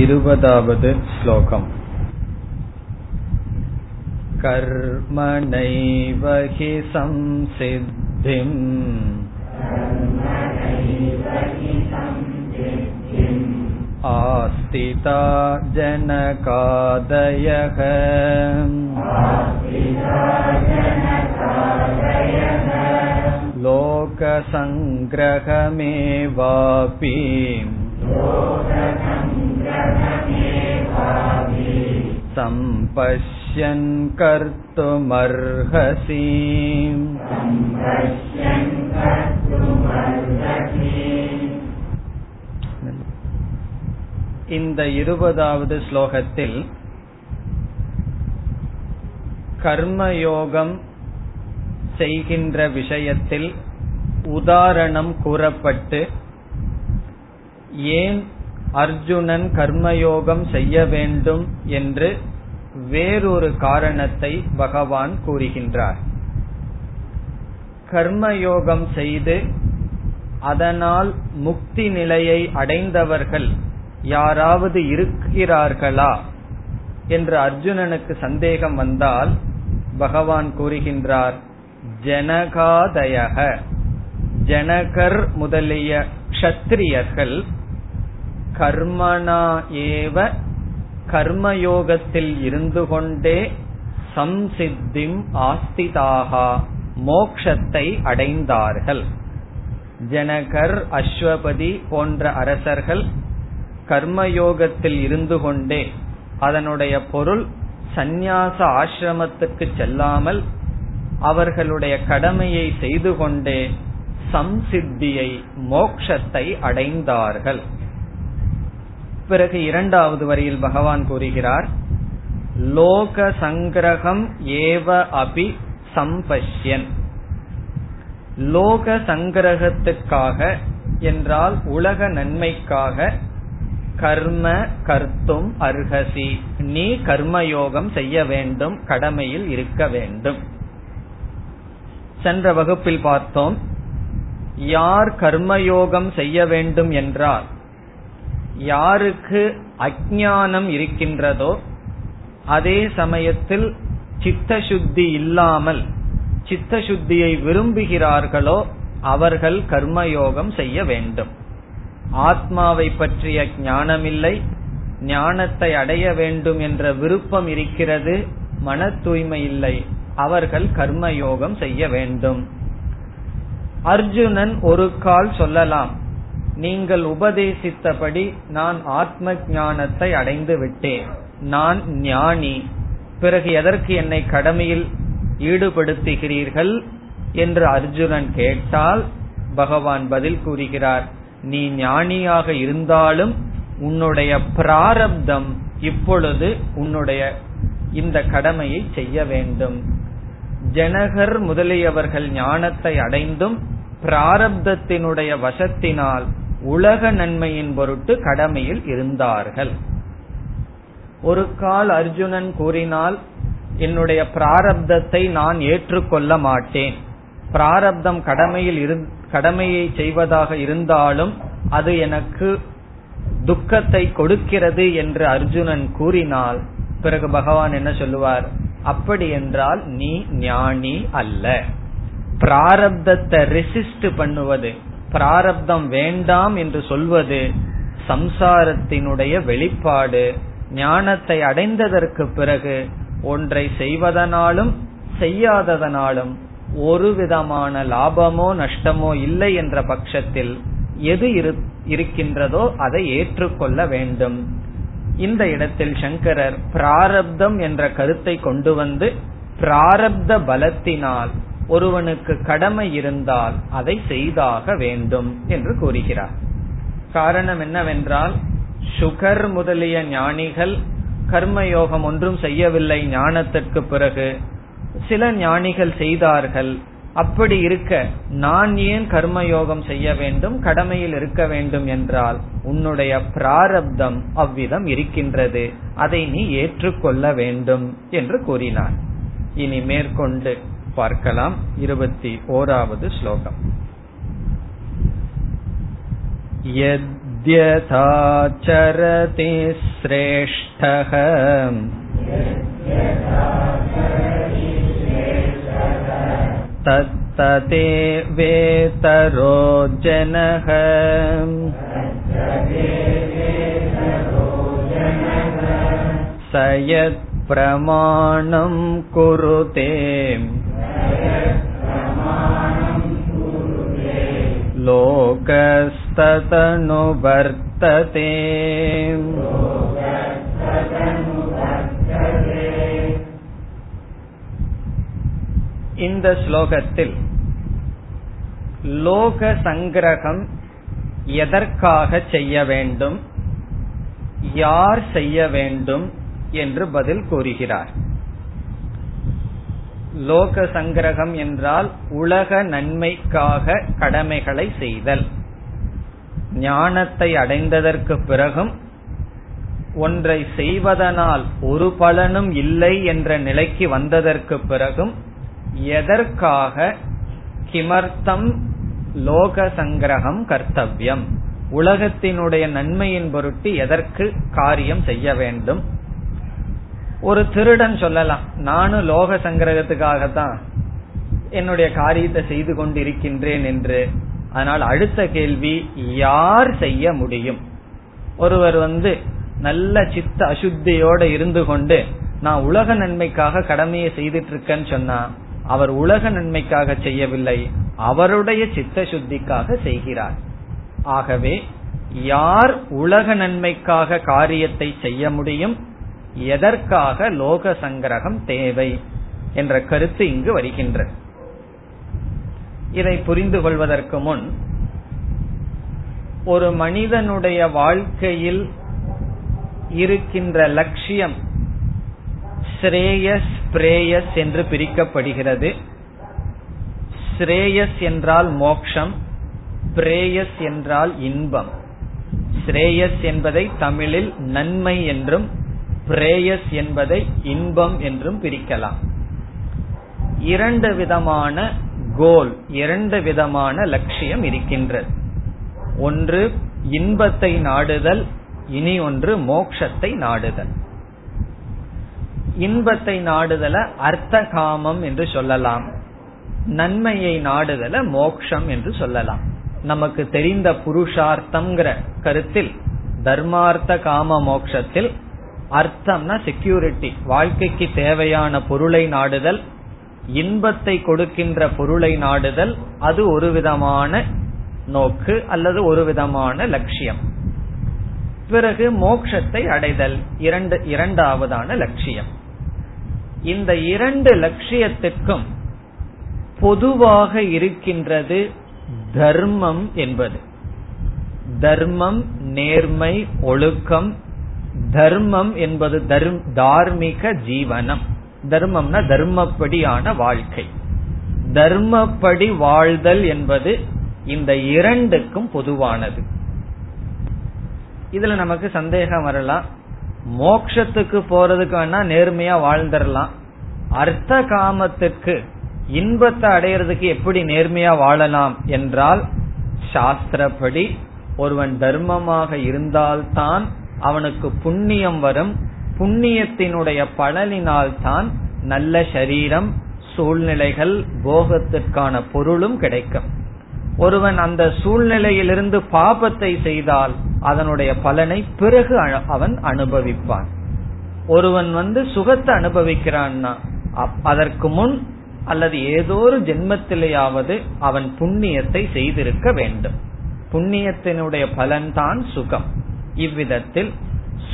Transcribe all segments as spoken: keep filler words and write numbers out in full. இருபதாவது ஸ்லோகம். கர்மணைவ ஹி சம்சித்திம் ஆஸ்திதா ஜனகாதயஹ லோக சங்கிரஹமேவாபி சம்பஷ்யன் கர்த்துமர்ஹசி. இந்த இருபதாவது ஸ்லோகத்தில் கர்மயோகம் செய்கின்ற விஷயத்தில் உதாரணம் கூறப்பட்டு, ஏன் அர்ஜுனன் கர்மயோகம் செய்ய வேண்டும் என்று வேறொரு காரணத்தை பகவான் கூறுகின்றார். கர்மயோகம் செய்து அதனால் முக்தி நிலையை அடைந்தவர்கள் யாராவது இருக்கிறார்களா என்று அர்ஜுனனுக்கு சந்தேகம் வந்தால் பகவான் கூறுகின்றார், ஜனகாதயக, ஜனகர் முதலிய க்ஷத்ரியர்கள் கர்மனா ஏவ, கர்மயோகத்தில் இருந்து கொண்டே சம்சித்திம் ஆஸ்திதாகா, மோக்ஷத்தை அடைந்தார்கள். ஜனகர், அஸ்வபதி போன்ற அரசர்கள் கர்மயோகத்தில் இருந்து கொண்டே, அதனுடைய பொருள் சந்நியாச ஆசிரமத்துக்கு செல்லாமல் அவர்களுடைய கடமையை செய்து கொண்டே சம்சித்தியை, மோக்ஷத்தை அடைந்தார்கள். பிறகு இரண்டாவது வரியில் பகவான் கூறுகிறார், லோக சங்கிரகம் ஏவ அபி சம்பஷ்யன். லோக சங்கிரகத்துக்காக என்றால் உலக நன்மைக்காக கர்ம கர்த்தும் அர்ஹசி, நீ கர்மயோகம் செய்ய வேண்டும், கடமையில் இருக்க வேண்டும். சென்ற வகுப்பில் பார்த்தோம், யார் கர்மயோகம் செய்ய வேண்டும் என்றால் யாருக்கு அஞ்ஞானம் இருக்கின்றதோ, அதே சமயத்தில் சித்தசுத்தி இல்லாமல் சித்தசுத்தியை விரும்புகிறார்களோ அவர்கள் கர்மயோகம் செய்ய வேண்டும். ஆத்மாவை பற்றிய ஞானமில்லை, ஞானத்தை அடைய வேண்டும் என்ற விருப்பம் இருக்கிறது, மன தூய்மை இல்லை, அவர்கள் கர்மயோகம் செய்ய வேண்டும். அர்ஜுனன் ஒரு கால் சொல்லலாம், நீங்கள் உபதேசித்தபடி நான் ஆத்ம ஞானத்தை அடைந்து விட்டேன், நான் ஞானி, பிறகு எதற்கு என்னை கடமையில் ஈடுபடுத்துகிறீர்கள் என்று அர்ஜுனன் கேட்டால் பகவான் பதில் கூறுகிறார், நீ ஞானியாக இருந்தாலும் உன்னுடைய பிராரப்தம் இப்பொழுது உன்னுடைய இந்த கடமையை செய்ய வேண்டும். ஜனகர் முதலியவர்கள் ஞானத்தை அடைந்தும் பிராரப்தத்தினுடைய வசத்தினால் உலக நன்மையின் பொருட்டு கடமையில் இருந்தார்கள். ஒரு கால் அர்ஜுனன் கூறினால், என்னுடைய பிராரப்தத்தை நான் ஏற்றுக்கொள்ள மாட்டேன், பிராரப்தம் கடமையில் இரு கடமையை செய்வதாக இருந்தாலும் அது எனக்கு துக்கத்தை கொடுக்கிறது என்று அர்ஜுனன் கூறினால், பிறகு பகவான் என்ன சொல்லுவார், அப்படி என்றால் நீ ஞானி அல்ல. பிராரப்தத்தை ரெசிஸ்ட் பண்ணுவது, பிராரப்தம் வேண்டாம் என்று சொல்வது சம்சாரத்தினுடைய வெளிப்பாடு. ஞானத்தை அடைந்ததற்கு பிறகு ஒன்றை செய்வதனாலும் செய்யாததனாலும் ஒரு விதமான லாபமோ நஷ்டமோ இல்லை என்ற பட்சத்தில் எது இருக்கின்றதோ அதை ஏற்றுக்கொள்ள வேண்டும். இந்த இடத்தில் சங்கரர் பிராரப்தம் என்ற கருத்தை கொண்டு வந்து, பிராரப்த பலத்தினால் ஒருவனுக்கு கடமை இருந்தால் அதை செய்தாக வேண்டும் என்று கூறுகிறார். காரணம் என்னவென்றால், சுகர் முதலிய ஞானிகள் கர்மயோகம் ஒன்றும் செய்யவில்லை ஞானத்திற்கு பிறகு. சில ஞானிகள் செய்தார்கள். அப்படி இருக்க நான் ஏன் கர்மயோகம் செய்ய வேண்டும், கடமையில் இருக்க வேண்டும் என்றால் உன்னுடைய பிராரப்தம் அவ்விதம் இருக்கின்றது, அதை நீ ஏற்றுக்கொள்ள வேண்டும் என்று கூறினார். இனி மேற்கொண்டு பார்க்கலாம். இருபத்தி ஓராவது ஸ்லோகம். யதாசரதி ஸ்ரேஷ்டஹ தத்ததே வேதரோ ஜனஹ. சயத் பிரமாணம் குருதே லோகஸ்ததனு வர்த்ததே. இந்த ஸ்லோகத்தில் லோக சங்கிரகம் எதற்காக செய்ய வேண்டும், யார் செய்ய வேண்டும் என்று பதில் கூறுகிறார். லோக சங்கிரகம் என்றால் உலக நன்மைக்காக கடமைகளை செய்தல். ஞானத்தை அடைந்ததற்கு பிறகும் ஒன்றை செய்வதனால் ஒரு பலனும் இல்லை என்ற நிலைக்கு வந்ததற்கு பிறகும் எதற்காக கிமர்த்தம் லோக சங்கிரகம் கர்த்தவ்யம், உலகத்தினுடைய நன்மையின் பொருட்டு எதற்கு காரியம் செய்ய வேண்டும். ஒரு திருடன் சொல்லலாம், நானும் லோக சங்கிரகத்துக்காகத்தான் என்னுடைய காரியத்தை செய்து கொண்டு இருக்கின்றேன் என்று. அதனால் அடுத்த கேள்வி, யார் செய்ய முடியும்? ஒருவர் வந்து நல்ல சித்த அசுத்தியோட இருந்து கொண்டு நான் உலக நன்மைக்காக கடமையை செய்துட்டு இருக்கேன்னு சொன்னா, அவர் உலக நன்மைக்காக செய்யவில்லை, அவருடைய சித்த சுத்திக்காக செய்கிறார். ஆகவே யார் உலக நன்மைக்காக காரியத்தை செய்ய முடியும், எதற்காக லோக சங்கிரகம் தேவை என்ற கருத்து இங்கு வருகின்றது. இதை புரிந்து கொள்வதற்கு முன் ஒரு மனிதனுடைய வாழ்க்கையில் இருக்கின்ற லட்சியம் ஸ்ரேயஸ் பிரேயஸ் என்று பிரிக்கப்படுகிறது. ஸ்ரேயஸ் என்றால் மோக்ஷம், பிரேயஸ் என்றால் இன்பம். ஸ்ரேயஸ் என்பதை தமிழில் நன்மை என்றும் பிரேயஸ் என்பதை இன்பம் என்றும் பிரிக்கலாம். இரண்டு விதமான கோல், இரண்டு விதமான லட்சியம் இருக்கின்றது. ஒன்று இன்பத்தை நாடுதல், இனி ஒன்று மோட்சத்தை நாடுதல். இன்பத்தை நாடுதலை அர்த்த காமம் என்று சொல்லலாம், நன்மையை நாடுதலை மோட்சம் என்று சொல்லலாம். நமக்கு தெரிந்த புருஷார்த்தம்ங்கிற கருத்தில் தர்மார்த்த காம மோட்சத்தில் அர்த்தம்னா செக்யூரிட்டி, வாழ்க்கைக்கு தேவையான பொருளை நாடுதல், இன்பத்தை கொடுக்கின்ற பொருளை நாடுதல், அது ஒரு விதமான நோக்கு அல்லது ஒரு விதமான லட்சியம். பிறகு மோட்சத்தை அடைதல் இரண்டு இரண்டாவதான லட்சியம். இந்த இரண்டு லட்சியத்திற்கும் பொதுவாக இருக்கின்றது தர்மம் என்பது. தர்மம் நேர்மை ஒழுக்கம். தர்மம் என்பது தார்மீக ஜீவனம். தர்மம்னா தர்மப்படியான வாழ்க்கை, தர்மப்படி வாழ்தல் என்பது இந்த இரண்டுக்கும் பொதுவானது. இதுல நமக்கு சந்தேகம் வரலாம், மோட்சத்துக்கு போறதுக்கு வேணா நேர்மையா வாழ்ந்துடலாம், அர்த்த காமத்துக்கு இன்பத்தை அடையிறதுக்கு எப்படி நேர்மையா வாழலாம் என்றால், சாஸ்திரப்படி ஒருவன் தர்மமாக இருந்தால்தான் அவனுக்கு புண்ணியம் வரும், புண்ணியத்தினுடைய பலனினால் தான் நல்ல சரீரம் சூழ்நிலைகள் போகத்திற்கான பொருளும் கிடைக்கும். ஒருவன் அந்த சூழ்நிலையிலிருந்து பாபத்தை செய்தால் அதனுடைய பலனை பிறகு அவன் அனுபவிப்பான். ஒருவன் வந்து சுகத்தை அனுபவிக்கிறான்னா அதற்கு முன் அல்லது ஏதோ ஒரு ஜென்மத்திலேயாவது அவன் புண்ணியத்தை செய்திருக்க வேண்டும். புண்ணியத்தினுடைய பலன்தான் சுகம். இவ்விதத்தில்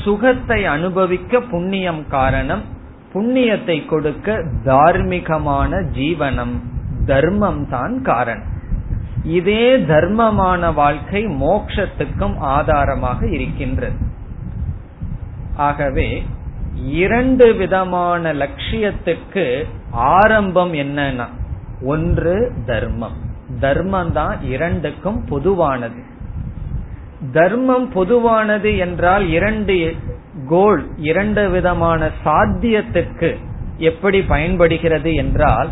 சுகத்தை அனுபவிக்க புண்ணியம் காரணம், புண்ணியத்தை கொடுக்க தார்மீகமான ஜீவனம் தர்மம் தான் காரணம். இதே தர்மமான வாழ்க்கை மோட்சத்துக்கும் ஆதாரமாக இருக்கின்றது. ஆகவே இரண்டு விதமான லட்சியத்துக்கு ஆரம்பம் என்னன்னா, ஒன்று தர்மம். தர்மம் தான் இரண்டுக்கும் பொதுவானது. தர்மம் பொதுவானது என்றால் இரண்டு கோல், இரண்டு விதமான சாத்தியத்துக்கு எப்படி பயன்படுகிறது என்றால்,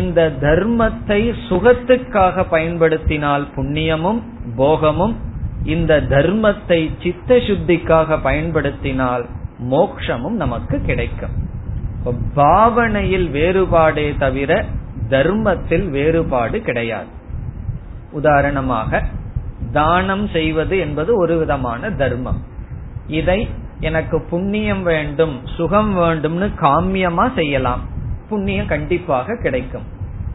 இந்த தர்மத்தை சுகத்துக்காக பயன்படுத்தினால் புண்ணியமும் போகமும், இந்த தர்மத்தை சித்த சுத்திக்காக பயன்படுத்தினால் மோட்சமும் நமக்கு கிடைக்கும். பாவனையில் வேறுபாடே தவிர தர்மத்தில் வேறுபாடு கிடையாது. உதாரணமாக தானம் செய்வது என்பது ஒரு விதமான தர்மம். இதை எனக்கு புண்ணியம் வேண்டும் சுகம் வேண்டும்னு காமியமா செய்யலாம், புண்ணியம் கண்டிப்பாக கிடைக்கும்.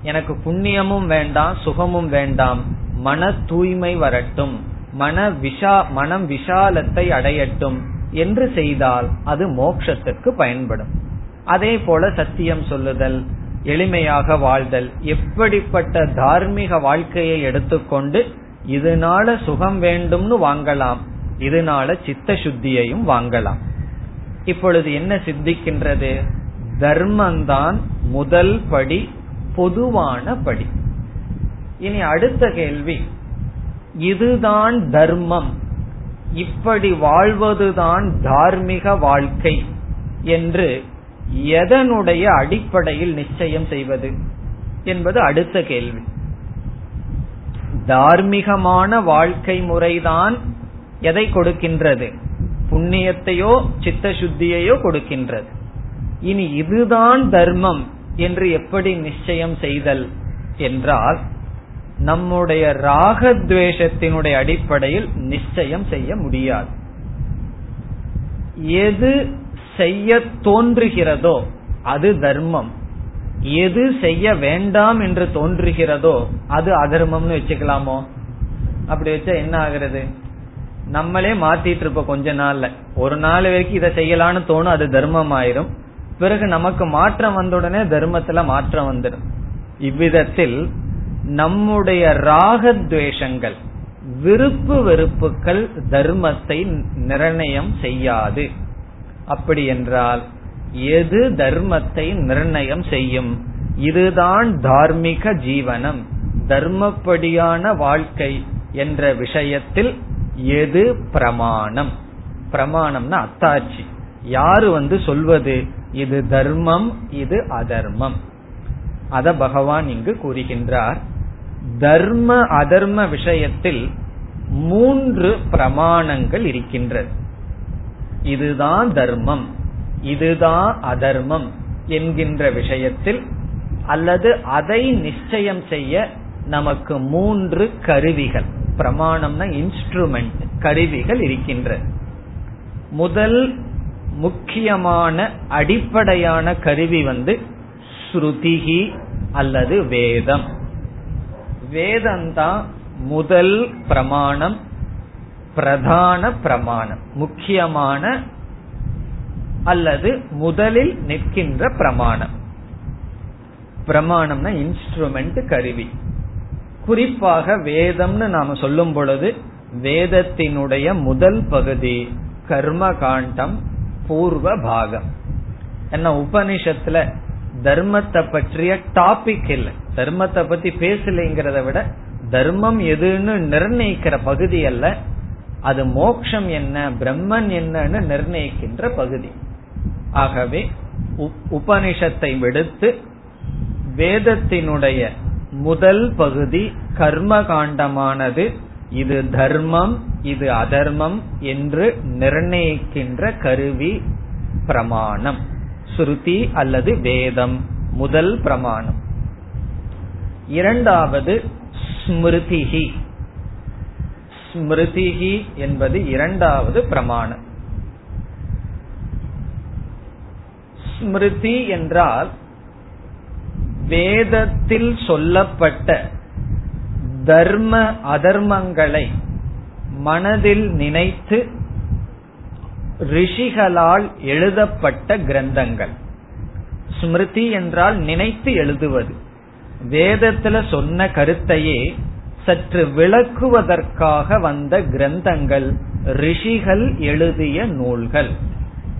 எனக்கு புண்ணியமும் வேண்டாம் சுகமும் வேண்டாம், மன தூய்மை வரட்டும், மன விஷா மனம் விஷாலத்தை அடையட்டும் என்று செய்தால் அது மோட்சத்திற்கு பயன்படும். அதே போல சத்தியம் சொல்லுதல், எளிமையாக வாழ்தல், எப்படிப்பட்ட தார்மீக வாழ்க்கையை எடுத்துக்கொண்டு இதனால சுகம் வேண்டும்னு வாங்கலாம், இதனால சித்த சுத்தியையும் வாங்கலாம். இப்பொழுது என்ன சித்திக்கின்றது? தர்மம்தான் முதல் படி, பொதுவான படி. இனி அடுத்த கேள்வி, இதுதான் தர்மம், இப்படி வாழ்வதுதான் தார்மீக வாழ்க்கை என்று எதனுடைய அடிப்படையில் நிச்சயம் செய்வது என்பது அடுத்த கேள்வி. தார்மீகமான வாழ்க்கை முறைதான் எதை கொடுக்கின்றது? புண்ணியத்தையோ சித்த சுத்தியையோ கொடுக்கின்றது. இனி இதுதான் தர்மம் என்று எப்படி நிச்சயம் செய்தல் என்றால், நம்முடைய ராகத்வேஷத்தினுடைய அடிப்படையில் நிச்சயம் செய்ய முடியாது. எது செய்ய தோன்றுகிறதோ அது தர்மம், எது செய்ய வேண்டாம் என்று தோன்றுகிறதோ அது அதர்மம்னு வச்சுக்கலாமோ? அப்படி வச்சா என்ன ஆகிறது? நம்மளே மாத்திட்டு இருப்போம். கொஞ்ச நாள்ல ஒரு நாள் வரைக்கும் இதை செய்யலான்னு தோணும், அது தர்மம் ஆயிரும். பிறகு நமக்கு மாற்றம் வந்த உடனே தர்மத்துல மாற்றம் வந்துடும். இவ்விதத்தில் நம்முடைய ராகத்வேஷங்கள், விருப்பு வெறுப்புகள் தர்மத்தை நிர்ணயம் செய்யாது. அப்படி என்றால் எது தர்மத்தை நிர்ணயம் செய்யும்? இதுதான் தார்மீக ஜீவனம், தர்மப்படியான வாழ்க்கை என்ற விஷயத்தில் எது பிரமாணம்? பிரமாணம்னா அத்தாட்சி. யாரு வந்து சொல்வது இது தர்மம் இது அதர்மம்? அத பகவான் இங்கு கூறுகின்றார். தர்ம அதர்ம விஷயத்தில் மூன்று பிரமாணங்கள் இருக்கின்றது. இதுதான் தர்மம் இதுதான் அதர்மம் என்கின்ற விஷயத்தில், அல்லது அதை நிச்சயம் செய்ய நமக்கு மூன்று கருவிகள், பிரமாணம்னா இன்ஸ்ட்ருமெண்ட், கருவிகள் இருக்கின்றது. முதல் முக்கியமான அடிப்படையான கருவி வந்து ஸ்ருதிஹி அல்லது வேதம். வேதம்தான் முதல் பிரமாணம், பிரதான பிரமாணம், முக்கியமான அல்லது முதலில் நிற்கின்ற பிரமாணம். பிரமாணம்னா இன்ஸ்ட்ருமெண்ட், கருவி. குறிப்பாக வேதம்னு நாம சொல்லும் பொழுது வேதத்தினுடைய முதல் பகுதி கர்மகாண்டம், பூர்வ பாகம். என்ன உபனிஷத்துல தர்மத்தை பற்றிய டாபிக் இல்லை, தர்மத்தை பத்தி பேசலைங்கிறத விட தர்மம் எதுன்னு நிர்ணயிக்கிற பகுதி அல்ல, அது மோட்சம் என்ன பிரம்மன் என்னன்னு நிர்ணயிக்கின்ற பகுதி. ஆகவே உபனிஷத்தை விடுத்து வேதத்தினுடைய முதல் பகுதி கர்மகாண்டமானது இது தர்மம் இது அதர்மம் என்று நிர்ணயிக்கின்ற கருவி பிரமாணம் ஸ்ருதி அல்லது வேதம், முதல் பிரமாணம். இரண்டாவது ஸ்மிருதிஹி. ஸ்மிருதிஹி என்பது இரண்டாவது பிரமாணம். ஸ்மிருதி என்றால் வேதத்தில் சொல்லப்பட்ட தர்ம அதர்மங்களை மனதில் நினைத்து ரிஷிகளால் எழுதப்பட்ட கிரந்தங்கள். ஸ்மிருதி என்றால் நினைத்து எழுதுவது. வேதத்துல சொன்ன கருத்தையே சற்று விளக்குவதற்காக வந்த கிரந்தங்கள், ரிஷிகள் எழுதிய நூல்கள்,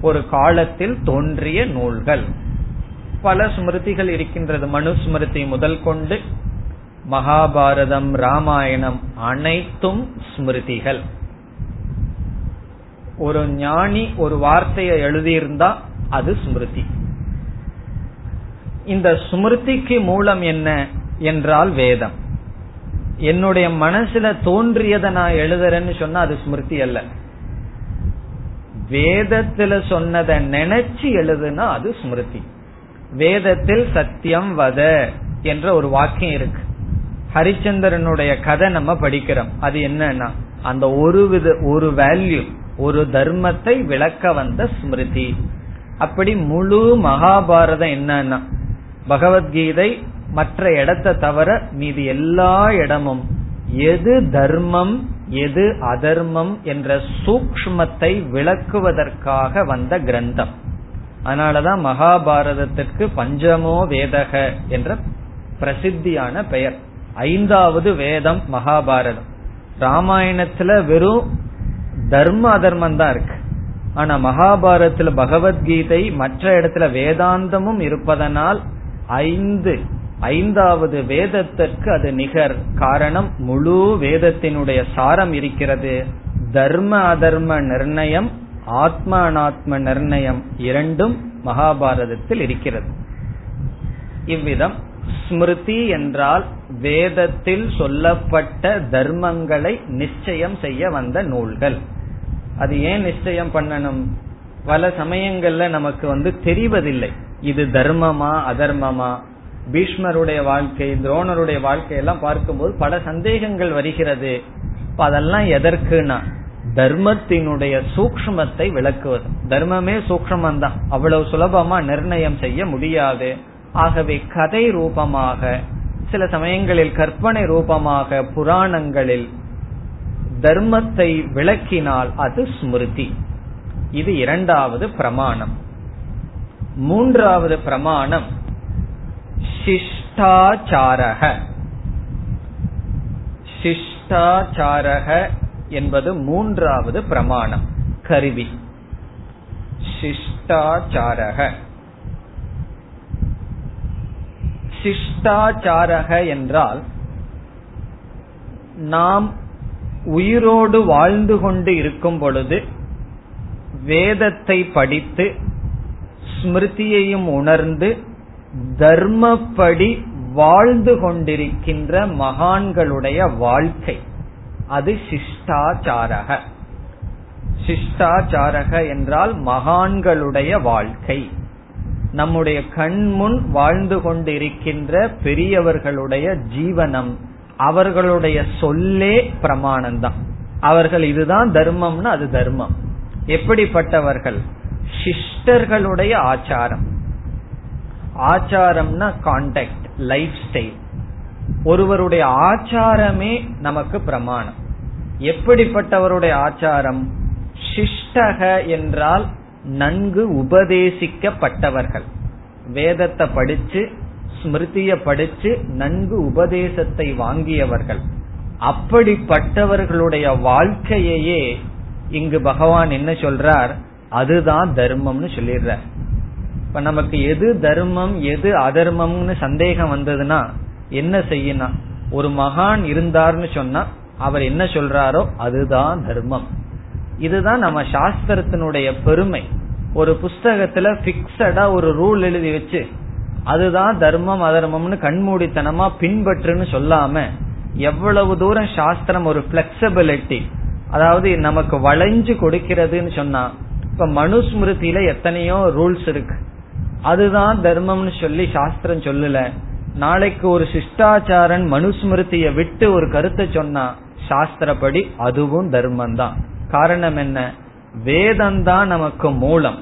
ஒரு காலத்தில் தோன்றிய நூல்கள். பல ஸ்மிருதிகள் இருக்கின்றது. மனு ஸ்மிருதி முதல் கொண்டு மகாபாரதம் ராமாயணம் அனைத்தும் ஸ்மிருதிகள். ஒரு ஞானி ஒரு வார்த்தையை எழுதியிருந்தா அது ஸ்மிருதி. இந்த ஸ்மிருதிக்கு மூலம் என்ன என்றால் வேதம். என்னுடைய மனசுல தோன்றியதை நான் எழுதுறேன்னு சொன்னா அது ஸ்மிருதி அல்ல. வேதத்துல சொன்னதை நினைச்சு எழுதுனா அது ஸ்மிருதி. வேதத்தில் சத்தியம் வத என்ற ஒரு வாக்கியம் இருக்கு. ஹரிச்சந்திரனுடைய கதை நம்ம படிக்கிறோம். அது என்னன்னா அந்த ஒரு வித ஒரு வேல்யூ ஒரு தர்மத்தை விளக்க வந்த ஸ்மிருதி. அப்படி முழு மகாபாரதம் என்னன்னா பகவத்கீதை மற்ற இடத்தை தவிர மீது எல்லா இடமும் எது தர்மம் எது அதர்மம் என்ற சூக்ஷ்மத்தை விளக்குவதற்காக வந்த கிரந்தம். அதனாலதான் மகாபாரதத்திற்கு பஞ்சமோ வேதக என்ற பிரசித்தியான பெயர். ஐந்தாவது வேதம் மகாபாரதம். ராமாயணத்துல வெறும் தர்ம அதர்மம் தான் இருக்கு. ஆனா மகாபாரதத்துல பகவத்கீதை மற்ற இடத்துல வேதாந்தமும் இருப்பதனால் ஐந்து ஐந்தாவது வேதத்திற்கு அது நிகர். காரணம் முழு வேதத்தினுடைய சாரம் இருக்கிறது. தர்ம அதர்ம நிர்ணயம் ஆத்ம அனாத்ம நிர்ணயம் இரண்டும் மகாபாரதத்தில் இருக்கிறது. இவ்விதம் ஸ்மிருதி என்றால் வேதத்தில் சொல்லப்பட்ட தர்மங்களை நிச்சயம் செய்ய வந்த நூல்கள். அது ஏன் நிச்சயம் பண்ணணும்? பல சமயங்கள்ல நமக்கு வந்து தெரிவதில்லை இது தர்மமா அதர்மமா. பீஷ்மருடைய வாழ்க்கை துரோணருடைய வாழ்க்கையெல்லாம் பார்க்கும்போது பல சந்தேகங்கள் வருகிறது. அதெல்லாம் எதற்குனா தர்மத்தினுடைய சூக்ஷ்மத்தை விளக்குவது. தர்மமே சூக்ஷ்மந்தான், அவ்வளவு சுலபமா நிர்ணயம் செய்ய முடியாது. ஆகவே கதை ரூபமாக சில சமயங்களில் கற்பனை ரூபமாக புராணங்களில் தர்மத்தை விளக்கினால் அது ஸ்மிருதி. இது இரண்டாவது பிரமாணம். மூன்றாவது பிரமாணம் சிஷ்டாச்சாரக. சிஷ்டாச்சாரக என்பது மூன்றாவது பிரமாணம் கருவி. சிஷ்டாச்சாரக சிஷ்டாச்சாரக என்றால் நாம் உயிரோடு வாழ்ந்து கொண்டு இருக்கும் பொழுது வேதத்தை படித்து ஸ்மிருதியையும் உணர்ந்து தர்மப்படி வாழ்ந்து கொண்டிருக்கின்ற மகான்களுடைய வாழ்க்கை அது சிஷ்டாச்சாரக. சிஷ்டாச்சாரக என்றால் மகான்களுடைய வாழ்க்கை. நம்முடைய கண்முன் வாழ்ந்து கொண்டிருக்கின்ற பெரியவர்களுடைய ஜீவனம் அவர்களுடைய சொல்லே பிரமாணம்தான். அவர்கள் இதுதான் தர்மம்னு அது தர்மம். எப்படிப்பட்டவர்கள்? சிஷ்டர்களுடைய ஆச்சாரம். ஆச்சாரம்னா கான்டாக்ட் லைஃப் ஸ்டைல். ஒருவருடைய ஆச்சாரமே நமக்கு பிரமாணம். எப்படிப்பட்டவருடைய ஆச்சாரம்? சிஷ்டக என்றால் நன்கு உபதேசிக்கப்பட்டவர்கள். வேதத்தை படிச்சு ஸ்மிருதியை படிச்சு நன்கு உபதேசத்தை வாங்கியவர்கள். அப்படிப்பட்டவர்களுடைய வாழ்க்கையே இங்கு பகவான் என்ன சொல்றார்? அதுதான் தர்மம்னு சொல்லிடுறார். இப்ப நமக்கு எது தர்மம் எது அதர்மம்னு சந்தேகம் வந்ததுன்னா என்ன செய்யணும்? ஒரு மகான் இருந்தார்னு சொன்னா அவர் என்ன சொல்றாரோ அதுதான் தர்மம். இதுதான் நம்ம சாஸ்திரத்தினுடைய பெருமை. ஒரு புஸ்தகத்துல பிக்ஸடா ஒரு ரூல் எழுதி வச்சு அதுதான் தர்மம் அதர்மம்னு கண்மூடித்தனமா பின்பற்றுன்னு சொல்லாம எவ்வளவு தூரம் சாஸ்திரம் ஒரு பிளெக்சிபிலிட்டி, அதாவது நமக்கு வளைஞ்சு கொடுக்கிறதுன்னு சொன்னா. இப்ப மனுஸ்மிருதியில எத்தனையோ ரூல்ஸ் இருக்கு. அதுதான் தர்மம்னு சொல்லி சாஸ்திரம் சொல்லல. நாளைக்கு ஒரு சிஷ்டாச்சாரன் மனுஸ்மிருதிய விட்டு ஒரு கருத்தை சொன்னா சாஸ்திரப்படி அதுவும் தர்மம்தான். காரணம் என்ன? வேதம்தான் நமக்கு மூலம்.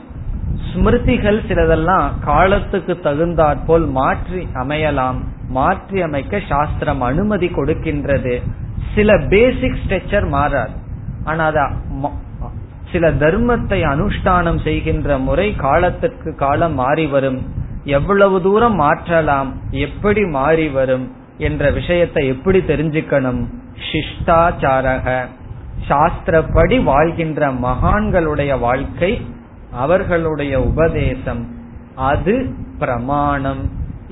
ஸ்மிருதிகள் சிலதெல்லாம் காலத்துக்கு தகுந்தாற்போல் மாற்றி அமையலாம். மாற்றி அமைக்க சாஸ்திரம் அனுமதி கொடுக்கின்றது. சில பேசிக் ஸ்ட்ரக்சர் மாறாது. ஆனா அத சில தர்மத்தை அனுஷ்டானம் செய்கின்ற முறை காலத்துக்கு காலம் மாறி வரும். எவ்வளவு தூரம் மாற்றலாம், எப்படி மாறி வரும் என்ற விஷயத்தை எப்படி தெரிஞ்சுக்கணும்? சிஷ்டாச்சாரக சாஸ்திரப்படி வாழ்கின்ற மகான்களுடைய வாழ்க்கை அவர்களுடைய உபதேசம் அது பிரமாணம்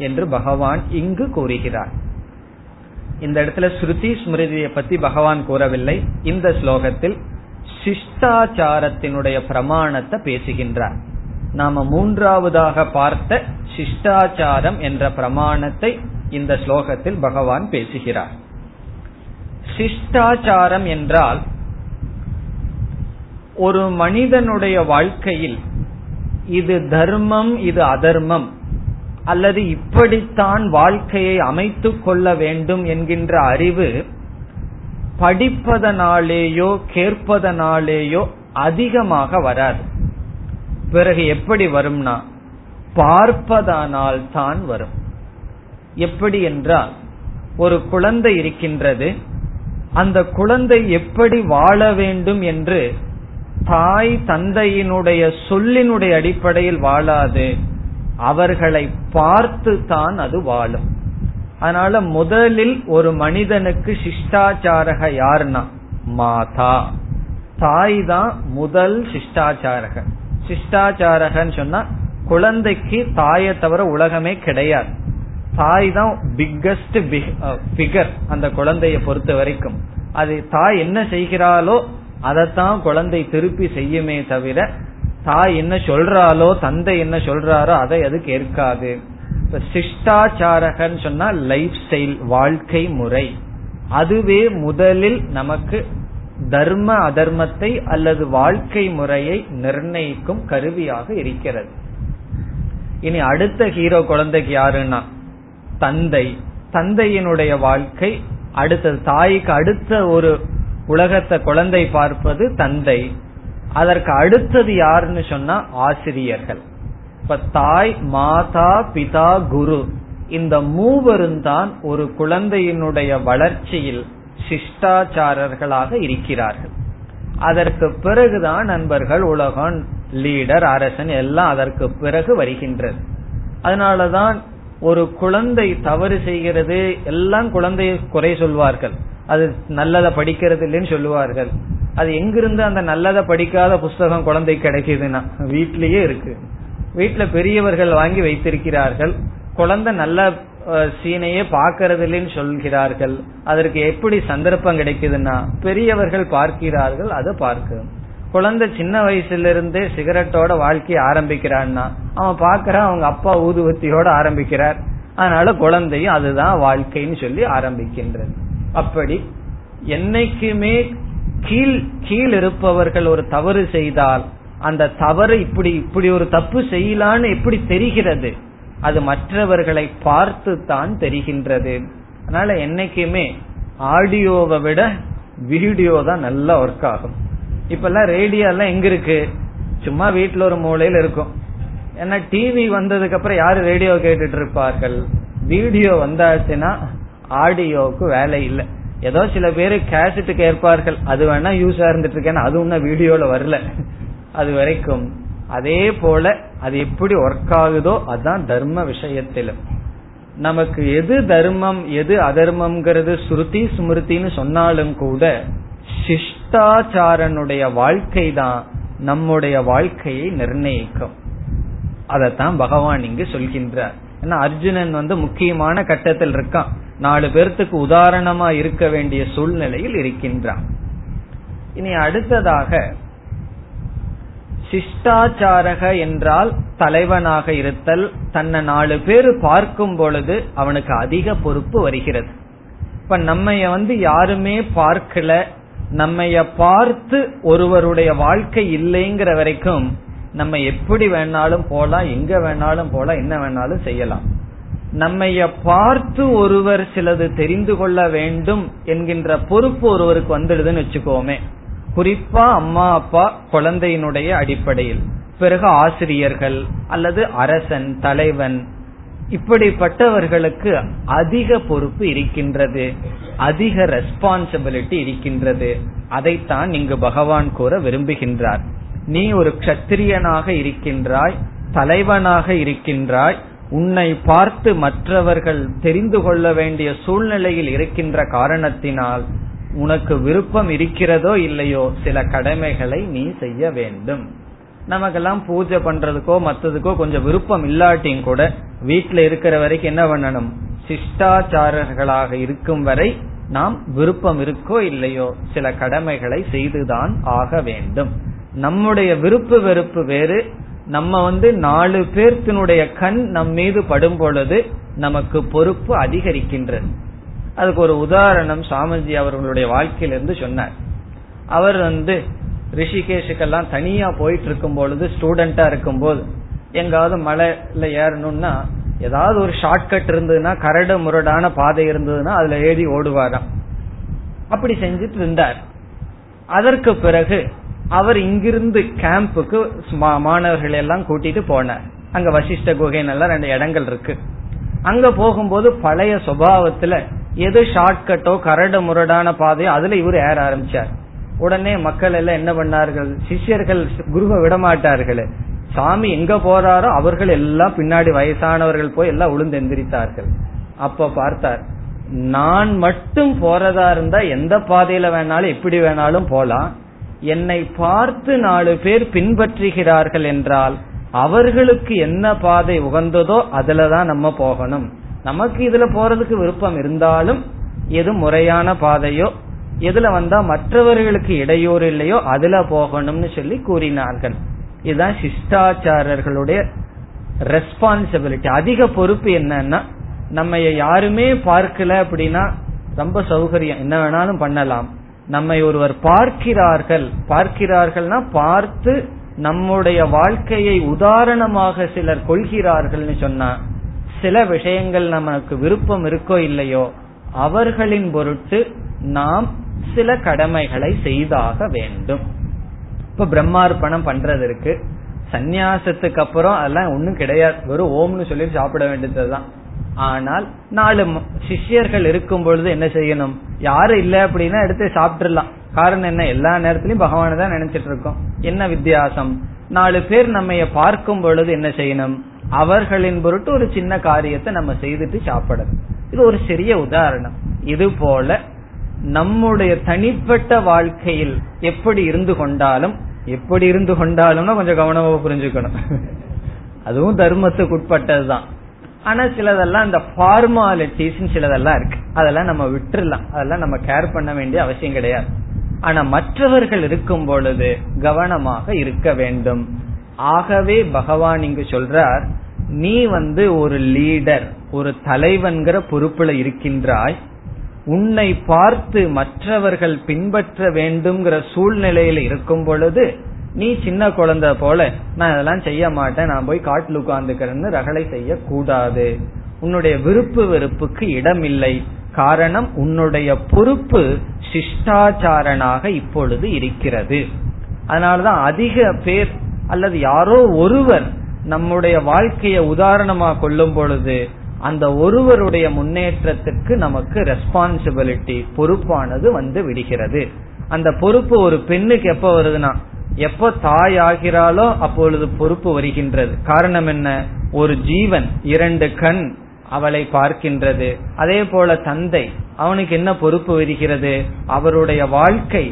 என்று பகவான் இங்கு கூறுகிறார். இந்த இடத்துல ஸ்ருதி ஸ்மிருதியை பத்தி பகவான் கூறவில்லை. இந்த ஸ்லோகத்தில் சிஷ்டாச்சாரத்தினுடைய பிரமாணத்தை பேசுகின்றார். நாம மூன்றாவதாக பார்த்த சிஷ்டாச்சாரம் என்ற பிரமாணத்தை இந்த ஸ்லோகத்தில் பகவான் பேசுகிறார். சிஷ்டாச்சாரம் என்றால் ஒரு மனிதனுடைய வாழ்க்கையில் இது தர்மம் இது அதர்மம் அல்லது இப்படித்தான் வாழ்க்கையை அமைத்து கொள்ள வேண்டும் என்கின்ற அறிவு படிப்பதனாலேயோ கேட்பதனாலேயோ அதிகமாக வராது. பிறகு எப்படி வரும்னா பார்ப்பதனால் தான் வரும். எப்படி என்றால், ஒரு குழந்தை இருக்கின்றது, அந்த குழந்தை எப்படி வாழ வேண்டும் என்று தாய் தந்தையினுடைய சொல்லினுடைய அடிப்படையில் வாழாது, அவர்களை பார்த்து தான் அது வாழும். அதனால முதலில் ஒரு மனிதனுக்கு சிஷ்டாச்சாரக யாருன்னா மாதா, தாய் தான் முதல் சிஷ்டாச்சாரக. சிஷ்டாச்சாரகன்னு சொன்னா குழந்தைக்கு தாயை தவிர உலகமே கிடையாது. தாய் தான் பிக்கஸ்ட் பிகர் அந்த குழந்தைய பொறுத்த வரைக்கும். அது தாய் என்ன செய்கிறாளோ அதைத்தான் குழந்தை திருப்பி செய்யுமே தவிர, தாய் என்ன சொல்றாளோ தந்தை என்ன சொல்றாரோ அதை அது கேட்காது. இப்ப சிஷ்டாச்சாரகன்னு சொன்னா லைஃப் ஸ்டைல், வாழ்க்கை முறை. அதுவே முதலில் நமக்கு தர்ம அதர்மத்தை அல்லது வாழ்க்கை முறையை நிர்ணயிக்கும் கருவியாக இருக்கிறது. இனி அடுத்த ஹீரோ குழந்தைக்கு யாருன்னா தந்தை, தந்தையினுடைய வாழ்க்கை. அடுத்தது தாய்க்கு அடுத்த ஒரு உலகத்தை குழந்தை பார்ப்பது தந்தை. அதற்கு அடுத்தது யாருன்னு சொன்னா ஆசிரியர்கள். இப்ப தாய், மாதா, பிதா, குரு, இந்த மூவரும் தான் ஒரு குழந்தையினுடைய வளர்ச்சியில் சிஷ்டாச்சாரர்களாக இருக்கிறார்கள். அதற்கு பிறகுதான் நண்பர்கள், உலகம், லீடர், அரசன் எல்லாம் அதற்கு பிறகு வருகின்றது. அதனாலதான் ஒரு குழந்தை தவறு செய்கிறது எல்லாம் குழந்தைய குறை சொல்வார்கள். அது நல்லதை படிக்கிறது இல்லைன்னு சொல்லுவார்கள். அது எங்கிருந்து அந்த நல்லதை படிக்காத புஸ்தகம் குழந்தை கிடைக்குதுன்னா வீட்லயே இருக்கு. வீட்டுல பெரியவர்கள் வாங்கி வைத்திருக்கிறார்கள். குழந்தை நல்ல சீனையே பார்க்கறது இல்லைன்னு சொல்கிறார்கள். அதற்கு எப்படி சந்தர்ப்பம் கிடைக்குதுன்னா பெரியவர்கள் பார்க்கிறார்கள், அதை பார்க்க. குழந்தை சின்ன வயசுல இருந்தே சிகரெட்டோட வாழ்க்கையை ஆரம்பிக்கிறான்னா அவன் பார்க்கறான், அவங்க அப்பா ஊதுவத்தியோட ஆரம்பிக்கிறார், அதனால குழந்தையும் அதுதான் வாழ்க்கைன்னு சொல்லி ஆரம்பிக்கின்றது. அப்படி என்னைக்குமே கீழ் கீழ் இருப்பவர்கள் ஒரு தவறு செய்தால் அந்த தவறு இப்படி இப்படி ஒரு தப்பு செய்யலான்னு எப்படி தெரிகிறது, அது மற்றவர்களை பார்த்து தான் தெரிகின்றது. அதனால என்னைக்குமே ஆடியோவை விட வீடியோ தான் நல்லா ஒர்க் ஆகும். இப்ப எல்லாம் ரேடியோ எல்லாம் எங்க இருக்கு, சும்மா வீட்டுல ஒரு மூலையில இருக்கும். ஏன்னா டிவி வந்ததுக்கு அப்புறம் யாரு ரேடியோ கேட்டுட்டு இருப்பார்கள்? வீடியோ வந்தாச்சுன்னா ஆடியோவுக்கு வேலை இல்லை. ஏதோ சில பேரு கேசட்டு கேட்பார்கள், அது வேணா யூஸா இருந்துட்டு இருக்கேன்னா அது ஒன்னும் வீடியோல வரல. அது வரைக்கும் அதே போல அது எப்படி ஒர்க் ஆகுதோ அதுதான் தர்ம விஷயத்திலும். நமக்கு எது தர்மம் எது அதர்மம்ங்கிறது ஸ்ருதி ஸ்மிருதின்னு சொன்னாலும் கூட சிஷ்டாச்சாரனுடைய வாழ்க்கை தான் நம்முடைய வாழ்க்கையை நிர்ணயிக்கும். அதத்தான் பகவான் இங்கு சொல்கின்றார். ஏன்னா அர்ஜுனன் வந்து முக்கியமான கட்டத்தில் இருக்கான், நாலு பேர்த்துக்கு உதாரணமா இருக்க வேண்டிய சூழ்நிலையில் இருக்கின்றான். இனி அடுத்ததாக சிஷ்டாச்சாரக என்றால் தலைவனாக இருத்தல். தன்னை நாலு பேரு பார்க்கும் பொழுது அவனுக்கு அதிக பொறுப்பு வருகிறது. இப்ப நம்மைய வந்து யாருமே பார்க்கல, நம்மைய பார்த்து ஒருவருடைய வாழ்க்கை இல்லைங்கிற வரைக்கும் நம்ம எப்படி வேணாலும் போலாம், எங்க வேணாலும் போலாம், என்ன வேணாலும் செய்யலாம். நம்மைய பார்த்து ஒருவர் சிலது தெரிந்து கொள்ள வேண்டும் என்கின்ற பொறுப்பு ஒருவருக்கு வந்துடுதுன்னு வச்சுக்கோமே, குறிப்பா அம்மா அப்பா குழந்தையினுடைய அடிப்படையில், பிறகு ஆசிரியர்கள் அல்லது அரசன், தலைவன், இப்படிப்பட்டவர்களுக்கு அதிக பொறுப்பு இருக்கின்றது, அதிக ரெஸ்பான்சிபிலிட்டி இருக்கின்றது. அதைத்தான் இங்கு பகவான் கூற விரும்புகின்றார். நீ ஒரு க்ஷத்திரியனாக இருக்கின்றாய், தலைவனாக இருக்கின்றாய், உன்னை பார்த்து மற்றவர்கள் தெரிந்து கொள்ள வேண்டிய சூழ்நிலையில் இருக்கின்ற காரணத்தினால் உனக்கு விருப்பம் இருக்கிறதோ இல்லையோ சில கடமைகளை நீ செய்ய வேண்டும். நமக்கெல்லாம் பூஜை பண்றதுக்கோ மற்றதுக்கோ கொஞ்சம் விருப்பம் இல்லாட்டியும் கூட வீட்டுல இருக்கிற வரைக்கும் என்ன பண்ணணும், சிஷ்டாச்சாரர்களாக இருக்கும் வரை நாம் விருப்பம் இருக்கோ இல்லையோ சில கடமைகளை செய்துதான் ஆக வேண்டும். நம்முடைய விருப்பு வெறுப்பு வேறு. நம்ம வந்து நாலு பேர்த்தினுடைய கண் நம் மீது படும் பொழுது நமக்கு பொறுப்பு அதிகரிக்கின்றது. அதுக்கு ஒரு உதாரணம் சாமிஜி அவர்களுடைய வாழ்க்கையிலிருந்து சொன்னார். அவர் வந்து ரிஷிகேஷுக்கெல்லாம் தனியா போயிட்டு இருக்கும் பொழுது, ஸ்டூடெண்டா இருக்கும் போது எங்காவது மலையில ஏறணும்னா ஏதாவது ஒரு ஷார்ட்கட் இருந்ததுன்னா, கரடு முரடான பாதை இருந்ததுன்னா அதுல ஏறி ஓடுவாராம். அப்படி செஞ்சுட்டு இருந்தார். அதற்கு பிறகு அவர் இங்கிருந்து கேம்புக்கு மாணவர்கள் எல்லாம் கூட்டிட்டு போனார். அங்க வசிஷ்ட குகைன்னெல்லாம் ரெண்டு இடங்கள் இருக்கு. அங்க போகும்போது பழைய சுபாவத்துல எது ஷார்ட்கட்டோ கரடு முரடான பாதையோ அதுல இவர் ஏற ஆரம்பிச்சார். உடனே மக்கள் எல்லாம் என்ன பண்ணார்கள், சிஷ்யர்கள் குருவை விடமாட்டார்கள், சாமி எங்க போறாரோ அவர்கள் எல்லாம் பின்னாடி வயசானவர்கள் போய் எல்லாம் உளுந்து எந்திரித்தார்கள். அப்ப பார்த்தார், நான் மட்டும் போறதா இருந்தா எந்த பாதையில வேணாலும் எப்படி வேணாலும் போலாம், என்னை பார்த்து நாலு பேர் பின்பற்றுகிறார்கள் என்றால் அவர்களுக்கு என்ன பாதை உகந்ததோ அதுலதான் நம்ம போகணும். நமக்கு இதுல போறதுக்கு விருப்பம் இருந்தாலும் எது முறையான பாதையோ, எதுல வந்தா மற்றவர்களுக்கு இடையூறு இல்லையோ அதுல போகணும்னு சொல்லி கூறினார்கள். இதுதான் சிஷ்டாச்சாரர்களுடைய ரெஸ்பான்சிபிலிட்டி. அதிக பொறுப்பு என்னன்னா, நம்ம யாருமே பார்க்கல அப்படின்னா ரொம்ப சௌகரியம், என்ன வேணாலும் பண்ணலாம். நம்மை ஒருவர் பார்க்கிறார்கள், பார்க்கிறார்கள்னா பார்த்து நம்முடைய வாழ்க்கையை உதாரணமாக சிலர் கொள்கிறார்கள்னு சொன்னா, சில விஷயங்கள் நமக்கு விருப்பம் இருக்கோ இல்லையோ அவர்களின் பொருட்டு நாம் சில கடமைகளை செய்தாக வேண்டும். இப்ப பிரம்மார்ப்பணம் பண்றது இருக்கு, சந்நியாசத்துக்கு அப்புறம் அதெல்லாம் ஒன்னும் கிடையாது, வெறும் ஓம்னு சொல்லி சாப்பிட வேண்டியதுதான். ஆனால் நாலு சிஷ்யர்கள் இருக்கும் பொழுது என்ன செய்யணும், யாரும் இல்லை அப்படின்னா எடுத்து சாப்பிட்டுலாம். காரணம் என்ன, எல்லா நேரத்திலயும் பகவானை தான் நினைச்சிட்டு இருக்கோம், என்ன வித்தியாசம். நாலு பேர் நம்ம பார்க்கும் பொழுது என்ன செய்யணும், அவர்களின் பொருட்டு ஒரு சின்ன காரியத்தை நம்ம செய்துட்டு சாப்பிடணும். இது ஒரு சிறிய உதாரணம். இது போல நம்முடைய தனிப்பட்ட வாழ்க்கையில் எப்படி இருந்து கொண்டாலும், எப்படி இருந்து கொண்டாலும்னா கொஞ்சம் கவனமா புரிஞ்சுக்கணும், அதுவும் தர்மத்துக்கு உட்பட்டதுதான். ஆனா சிலதெல்லாம் இந்த ஃபார்மாலிட்டிஸ் சிலதெல்லாம் இருக்கு, அதெல்லாம் நம்ம விட்டுறலாம், அதெல்லாம் நம்ம கேர் பண்ண வேண்டிய அவசியம் கிடையாது. ஆனா மற்றவர்கள் இருக்கும் பொழுது கவனமாக இருக்க வேண்டும். ஆகவே பகவான் இங்கு சொல்றார், நீ வந்து ஒரு லீடர், ஒரு தலைவன்கிற பொறுப்புல இருக்கின்றாய். உன்னை பார்த்து மற்றவர்கள் பின்பற்ற வேண்டும்ங்கிற சூழ்நிலையில இருக்கும் பொழுது நீ சின்ன குழந்தை போல நான் இதெல்லாம் செய்ய மாட்டேன், நான் போய் காட்டில் உட்கார்ந்துக்கிறேன்னு ரகளை செய்ய கூடாது. உன்னுடைய விருப்பு வெறுப்புக்கு இடமில்லை. காரணம், உன்னுடைய பொறுப்பு சிஷ்டாச்சாரனாக இப்பொழுது இருக்கிறது. அதனாலதான் அதிக பேர் அல்லது யாரோ ஒருவர் நம்முடைய வாழ்க்கையை உதாரணமா கொள்ளும் பொழுது அந்த ஒருவருடைய முன்னேற்றத்திற்கு நமக்கு ரெஸ்பான்சிபிலிட்டி, பொறுப்பானது வந்து விடுகிறது. அந்த பொறுப்பு ஒரு பெண்ணுக்கு எப்ப வருதுன்னா, எப்ப தாய் ஆகிறாளோ அப்பொழுது பொறுப்பு வருகின்றது. காரணம் என்ன, ஒரு ஜீவன், இரண்டு கண் அவளை பார்க்கின்றது. அதே போல தந்தை, அவனுக்கு என்ன பொறுப்பு வருகிறது, அவருடைய வாழ்க்கை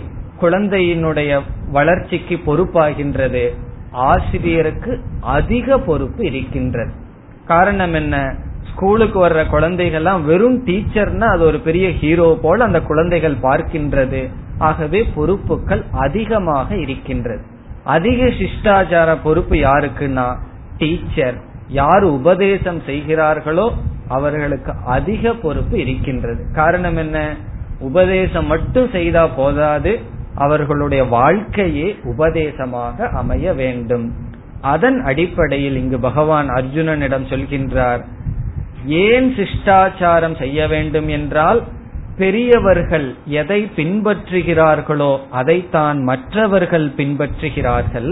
குழந்தையினுடைய வளர்ச்சிக்கு பொறுப்பாகின்றது. ஆசிரியருக்கு அதிக பொறுப்பு இருக்கின்றது. காரணம் என்ன, ஸ்கூலுக்கு வர்ற குழந்தைகள்லாம் வெறும் டீச்சர்னா அது ஒரு பெரிய ஹீரோ போல அந்த குழந்தைகள் பார்க்கின்றது. ஆகவே பொறுப்புகள் அதிகமாக இருக்கின்றது. அதிக சிஷ்டாச்சார பொறுப்பு யாருக்குன்னா டீச்சர், யார் உபதேசம் செய்கிறார்களோ அவர்களுக்கு அதிக பொறுப்பு இருக்கின்றது. காரணம் என்ன, உபதேசம் மட்டும் செய்தா போதாது, அவர்களுடைய வாழ்க்கையே உபதேசமாக அமைய வேண்டும். அதன் அடிப்படையில் இங்கு பகவான் அர்ஜுனனிடம் சொல்கின்றார், ஏன் சிஷ்டாச்சாரம் செய்ய வேண்டும் என்றால், பெரியவர்கள் எதை பின்பற்றுகிறார்களோ அதைத்தான் மற்றவர்கள் பின்பற்றுகிறார்கள்.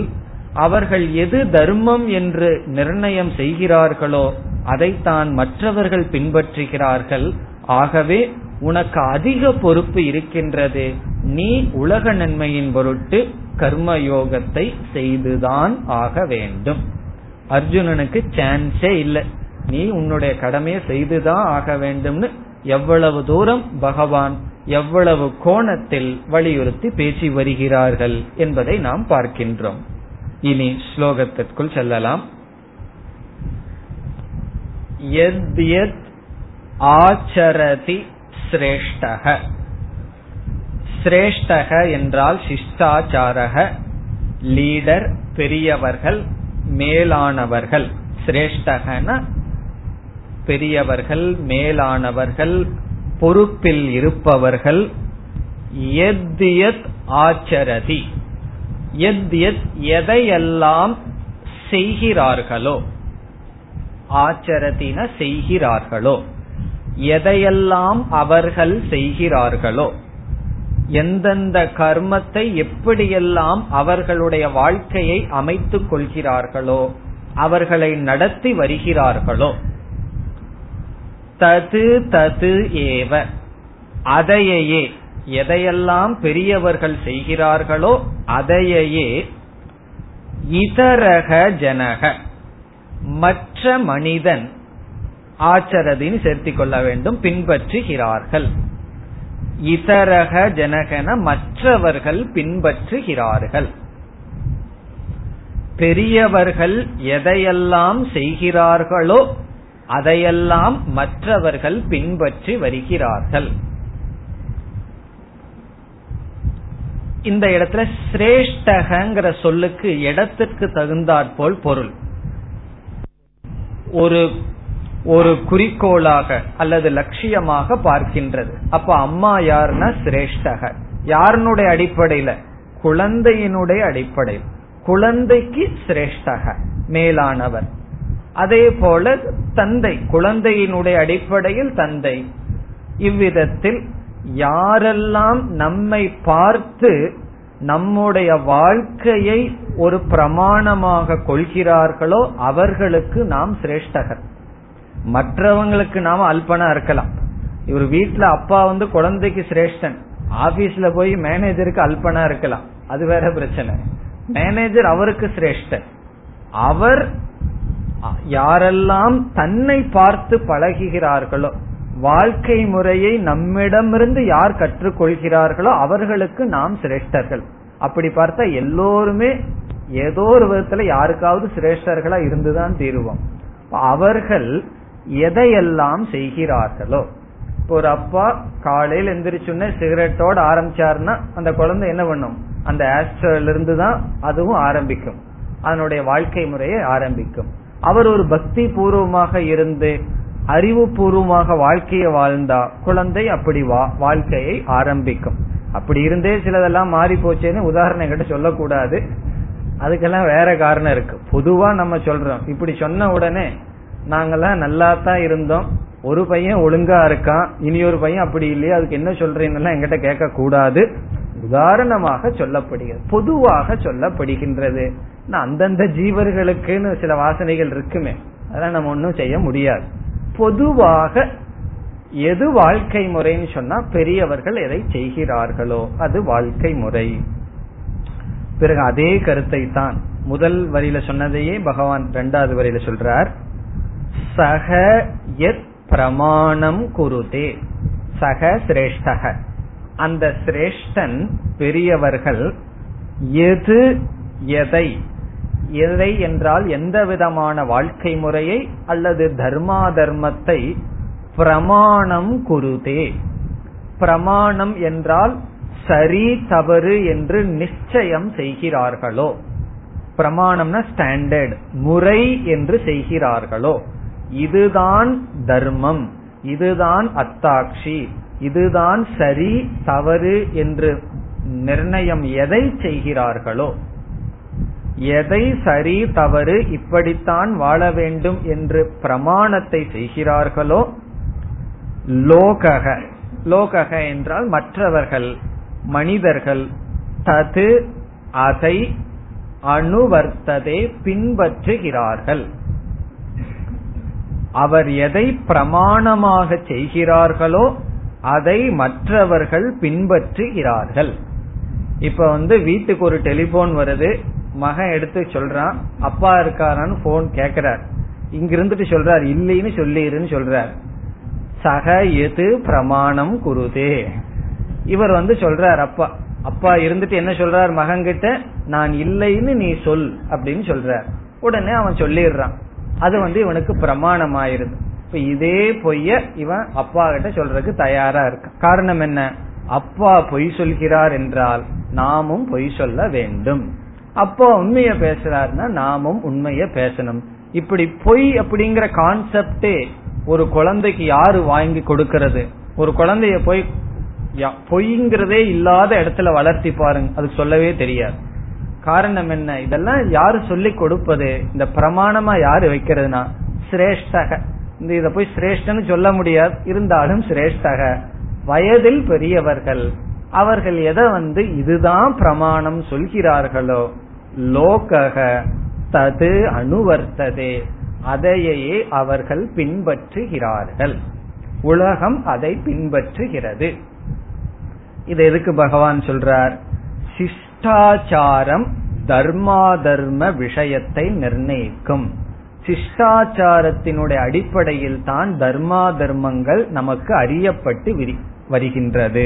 அவர்கள் எது தர்மம் என்று நிர்ணயம் செய்கிறார்களோ அதைத்தான் மற்றவர்கள் பின்பற்றுகிறார்கள். ஆகவே உனக்கு அதிக பொறுப்பு இருக்கின்றது. நீ உலக நன்மையின் பொருட்டு கர்மயோகத்தை செய்துதான் ஆக வேண்டும். அர்ஜுனனுக்கு சான்ஸே இல்லை, நீ உன்னுடைய கடமையை செய்துதான் ஆக வேண்டும்னு எவ்வளவு தூரம் பகவான் எவ்வளவு கோணத்தில் வலியுறுத்தி பேசி வருகிறார்கள் என்பதை நாம் பார்க்கின்றோம். இனி ஸ்லோகத்திற்குள் செல்லலாம். யத் யத் ஆச்சரதி ஸ்ரேஷ்டஹ. ஸ்ரேஷ்டஹ என்றால் சிஷ்டாச்சாரஹ, லீடர், பெரியவர்கள், மேலானவர்கள். சிரேஷ்டகன பெரியவர்கள், மேலானவர்கள், பொறுப்பில் இருப்பவர்கள் எத்யத் ஆச்சரதி, எத்யத் எதையெல்லாம் செய்கிறார்களோ, ஆச்சரதின செய்கிறார்களோ, எதையெல்லாம் அவர்கள் செய்கிறார்களோ, எந்தெந்த கர்மத்தை எப்படியெல்லாம் அவர்களுடைய வாழ்க்கையை அமைத்துக் கொள்கிறார்களோ, அவர்களை நடத்தி வருகிறார்களோ, தது தது ஏவ அதையே, எதையெல்லாம் பெரியவர்கள் செய்கிறார்களோ அதையே, இதரக ஜனக மற்ற மனிதன் ஆச்சரதின்னு சேர்த்திக் கொள்ள வேண்டும், பின்பற்றுகிறார்கள். இதரக ஜனகன மற்றவர்கள் பின்பற்றுகிறார்கள். பெரியவர்கள் எதையெல்லாம் செய்கிறார்களோ அதையெல்லாம் மற்றவர்கள் பின்பற்றி வருகிறார்கள். இந்த இடத்துல சிரேஷ்டகங்கிற சொல்லுக்கு இடத்திற்கு தகுந்தாற்போல் பொருள். ஒரு ஒரு குறிக்கோளாக அல்லது லட்சியமாக பார்க்கின்றது. அப்ப அம்மா யாருன்னா சிரேஷ்டக. யாருனுடைய அடிப்படையில? குழந்தையினுடைய அடிப்படையில். குழந்தைக்கு சிரேஷ்டக மேலானவர். அதே போல தந்தை, குழந்தையினுடைய அடிப்படையில் தந்தை. இவ்விதத்தில் யாரெல்லாம் நம்மை பார்த்து நம்முடைய வாழ்க்கையை ஒரு பிரமாணமாக கொள்கிறார்களோ அவர்களுக்கு நாம் சிரேஷ்டகர். மற்றவங்களுக்கு நாம அல்பனா இருக்கலாம். இவர் வீட்டுல அப்பா வந்து குழந்தைக்கு சிரேஷ்டன், ஆபீஸ்ல போய் மேனேஜருக்கு அல்பனா இருக்கலாம், அது வேற பிரச்சனை. மேனேஜர் அவருக்கு சிரேஷ்டன். அவர் யாரெல்லாம் தன்னை பார்த்து பழகுகிறார்களோ, வாழ்க்கை முறையை நம்மிடமிருந்து யார் கற்றுக்கொள்கிறார்களோ அவர்களுக்கு நாம் சிரேஷ்டர்கள். அப்படி பார்த்தா எல்லோருமே ஏதோ ஒரு விதத்துல யாருக்காவது சிரேஷ்டர்களா இருந்துதான் தீருவோம். அவர்கள் எதையெல்லாம் செய்கிறார்களோ, இப்போ ஒரு அப்பா காலையில் எந்திரிச்சுன்னே சிகரெட்டோட ஆரம்பிச்சாருன்னா அந்த குழந்தை என்ன பண்ணும்? அந்த ஆஸ்ட்ரல இருந்து தான் அதுவும் ஆரம்பிக்கும், அதனுடைய வாழ்க்கை முறையை ஆரம்பிக்கும். அவர் ஒரு பக்தி பூர்வமாக இருந்து அறிவு பூர்வமாக வாழ்க்கையை வாழ்ந்தா குழந்தை அப்படி வாழ்க்கையை ஆரம்பிக்கும். அப்படி இருந்தே சிலதெல்லாம் மாறி போச்சேன்னு உதாரணம் கிட்ட சொல்லக்கூடாது, அதுக்கெல்லாம் வேற காரணம் இருக்கு. பொதுவா நம்ம சொல்றோம். இப்படி சொன்ன உடனே நாங்கெல்லாம் நல்லா தான் இருந்தோம், ஒரு பையன் ஒழுங்கா இருக்கான், இனி ஒரு பையன் அப்படி இல்லையா, அதுக்கு என்ன சொல்றீங்கலாம் என்கிட்ட கேட்க கூடாது. உதாரணமாக சொல்லப்படுகிறது, பொதுவாக சொல்லப்படுகின்றது. அந்தந்த ஜீவர்களுக்குன்னு சில வாசனைகள் இருக்குமே, அதெல்லாம் நம்ம ஒன்னும் செய்ய முடியாது. பொதுவாக எது வாழ்க்கை முறைன்னு சொன்னா பெரியவர்கள் எதை செய்கிறார்களோ அது வாழ்க்கை முறை. பிறகு அதே கருத்தை தான் முதல் வரியில சொன்னதையே பகவான் இரண்டாவது வரியில சொல்றார். சக யத் பிரமாணம் குருதே, சக சிரேஷ்டக, அந்த சிரேஷ்டன் பெரியவர்கள் எது எதை, எதை என்றால் எந்த விதமான வாழ்க்கை முறையை அல்லது தர்மா தர்மத்தை பிரமாணம் குருதே. பிரமாணம் என்றால் சரி தவறு என்று நிச்சயம் செய்கிறார்களோ, பிரமாணம்னா ஸ்டாண்டர்ட் முறை என்று செய்கிறார்களோ, இதுதான் தர்மம், இதுதான் அத்தாட்சி, இதுதான் சரி தவறு என்று நிர்ணயம் எதை செய்கிறார்களோ, எதை சரி தவறு இப்படித்தான் வாழ வேண்டும் என்று பிரமாணத்தை செய்கிறார்களோ, லோகக, லோகக என்றால் மற்றவர்கள் மனிதர்கள், தது அதை அனுவர்த்ததே பின்பற்றுகிறார்கள். அவர் எதை பிரமாணமாக செய்கிறார்களோ அதை மற்றவர்கள் பின்பற்றுகிறார்கள். இப்ப வந்து வீட்டுக்கு ஒரு டெலிபோன் வருது, மகன் எடுத்து சொல்றான் அப்பா இருக்காரான்னு போன் கேக்குறார், இங்க இருந்துட்டு சொல்றார் இல்லைன்னு சொல்லிருன்னு சொல்றார். சக எது பிரமாணம் குருதே, இவர் வந்து சொல்றார் அப்பா, அப்பா இருந்துட்டு என்ன சொல்றார் மகன்கிட்ட, நான் இல்லைன்னு நீ சொல் அப்படின்னு சொல்றார். உடனே அவன் சொல்லிடுறான், அது வந்து இவனுக்கு பிரமாணம் ஆயிருது. இப்ப இதே பொய்ய இவன் அப்பா கிட்ட சொல்றதுக்கு தயாரா இருக்கான். காரணம் என்ன? அப்பா பொய் சொல்கிறார் என்றால் நாமும் பொய் சொல்ல வேண்டும், அப்பா உண்மைய பேசுறாருன்னா நாமும் உண்மைய பேசணும். இப்படி பொய் அப்படிங்கிற கான்செப்டே ஒரு குழந்தைக்கு யாரு வாங்கி கொடுக்கிறது? ஒரு குழந்தைய போய் பொய்ங்கிறதே இல்லாத இடத்துல வளர்த்தி பாருங்க, அது சொல்லவே தெரியாது. காரணம் என்ன? இதெல்லாம் யாரு சொல்லி கொடுப்பது? இந்த பிரமாணமா யாரு வைக்கிறதுனா சிரேஷ்டக. இந்த இத போய் சிரேஷ்டன்னு சொல்ல முடியாது, இருந்தாலும் சிரேஷ்டக வயதில் பெரியவர்கள், அவர்கள் எதை வந்து இதுதான் பிரமாணம் சொல்கிறார்களோ லோகக தது அனுவர்த்ததே, அதையே அவர்கள் பின்பற்றுகிறார்கள், உலகம் அதை பின்பற்றுகிறது. இது எதுக்கு பகவான் சொல்றார்? சிஷ்டாச்சாரம் தர்மா தர்ம விஷயத்தை நிர்ணயிக்கும். சிஷ்டாச்சாரத்தினுடைய அடிப்படையில் தான் தர்மா தர்மங்கள் நமக்கு அறியப்பட்டு வருகின்றது.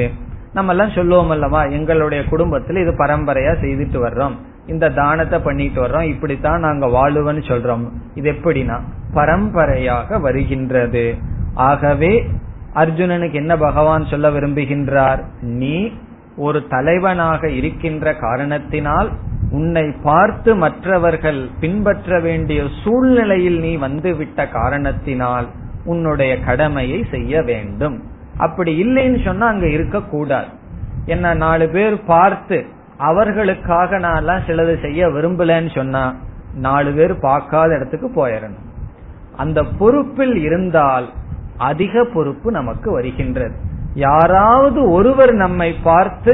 நம்ம எல்லாம் சொல்லுவோம் அல்லவா, எங்களுடைய குடும்பத்துல இது பரம்பரையா செய்துட்டு வர்றோம், இந்த தானத்தை பண்ணிட்டு வர்றோம், இப்படித்தான் நாங்க வாழுவன்னு சொல்றோம். இது எப்படின்னா பரம்பரையாக வருகின்றது. ஆகவே அர்ஜுனனுக்கு என்ன பகவான் சொல்ல விரும்புகின்றார்? நீ ஒரு தலைவனாக இருக்கின்ற காரணத்தினால் உன்னை பார்த்து மற்றவர்கள் பின்பற்ற வேண்டிய சூழ்நிலையில் நீ வந்துவிட்ட காரணத்தினால் உன்னுடைய கடமையை செய்ய வேண்டும். அப்படி இல்லைன்னு சொன்னா அங்க இருக்க கூடாது. என்ன நாலு பேர் பார்த்து அவர்களுக்காக நான் சிலது செய்ய விரும்பலன்னு சொன்னா நாலு பேர் பார்க்காத இடத்துக்கு போயிடணும். அந்த பொறுப்பில் இருந்தால் அதிக பொறுப்பு நமக்கு வருகின்றது. யாராவது ஒருவர் நம்மை பார்த்து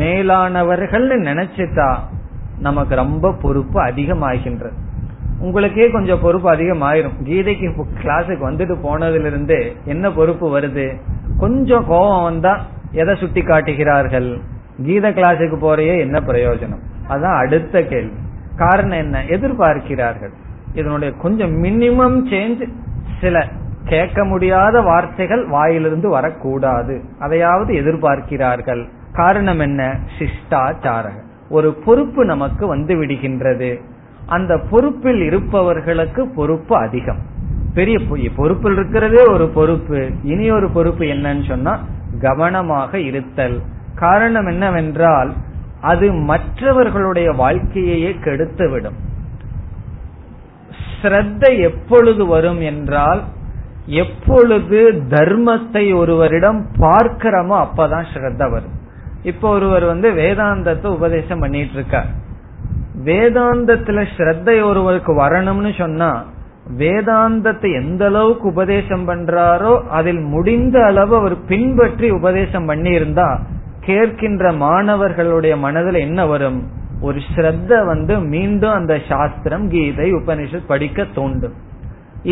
மேலானவர்கள் நினைச்சிட்டா நமக்கு ரொம்ப பொறுப்பு அதிகமாகின்றது. உங்களுக்கே கொஞ்சம் பொறுப்பு அதிகமாயிரும். கீதைக்கு கிளாஸுக்கு வந்துட்டு போனதுல இருந்து என்ன பொறுப்பு வருது? கொஞ்சம் கோபம் வந்தா எதை சுட்டி காட்டுகிறார்கள்? கீதை கிளாஸுக்கு போறையே என்ன பிரயோஜனம்? அதான் அடுத்த கேள்வி. காரணம் என்ன? எதிர்பார்க்கிறார்கள். இதனுடைய கொஞ்சம் மினிமம் சேஞ்ச், சில கேட்க முடியாத வார்த்தைகள் வாயிலிருந்து வரக்கூடாது, அதையாவது எதிர்பார்க்கிறார்கள். காரணம் என்ன? சிஷ்டாச்சாரம். ஒரு பொறுப்பு நமக்கு வந்து விடுகின்றது. அந்த பொறுப்பில் இருப்பவர்களுக்கு பொறுப்பு அதிகம். பெரிய பொறுப்பில் இருக்கிறதே ஒரு பொறுப்பு, இனி ஒரு பொறுப்பு என்னன்னு சொன்னா கவனமாக இருத்தல். காரணம் என்னவென்றால் அது மற்றவர்களுடைய வாழ்க்கையையே கெடுத்துவிடும். ஸ்ரத்தை எப்பொழுது வரும் என்றால் எப்பொழுது தர்மத்தை ஒருவரிடம் பார்க்கிறோமோ அப்பதான் ஸ்ரத்த வரும். இப்ப ஒருவர் வந்து வேதாந்தத்தை உபதேசம் பண்ணிட்டு இருக்கார். வேதாந்தத்துல ஸ்ரத்தை ஒருவருக்கு வரணும்னு சொன்னா வேதாந்தத்தை எந்த அளவுக்கு உபதேசம் பண்றாரோ அதில் முடிந்த அளவு அவர் பின்பற்றி உபதேசம் பண்ணி இருந்தா கேட்கின்ற மாணவர்களுடைய மனதுல என்ன வரும்? ஒரு ஸ்ரத்த வந்து மீண்டும் அந்த சாஸ்திரம் கீதை உபனிஷத் படிக்க தோண்டும்.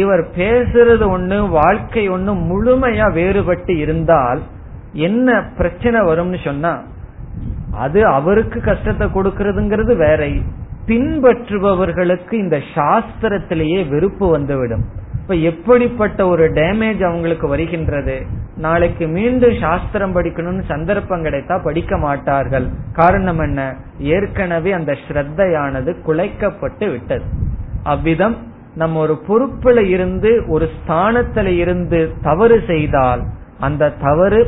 இவர் பேசுறது ஒண்ணு வாழ்க்கை ஒண்ணு முழுமையா வேறுபட்டு இருந்தால் என்ன பிரச்சனை வரும்னு சொன்னா அது அவருக்கு கஷ்டத்தை கொடுக்கறதுங்கிறது வேற, பின்பற்றுபவர்களுக்கு இந்த சாஸ்திரத்திலேயே வெறுப்பு வந்துவிடும். இப்ப எப்படிப்பட்ட ஒரு டேமேஜ் அவங்களுக்கு வருகின்றது? நாளைக்கு மீண்டும் சாஸ்திரம் படிக்கணும்னு சந்தர்ப்பம் கிடைத்தா படிக்க மாட்டார்கள். காரணம் என்ன? ஏற்கனவே அந்த ஸ்ரத்தையானது குலைக்கப்பட்டு விட்டது. அவ்விதம் நம்ம ஒரு பொறுப்புல இருந்து ஒரு ஸ்தானத்துல இருந்து தவறு செய்தால் அந்த தவறு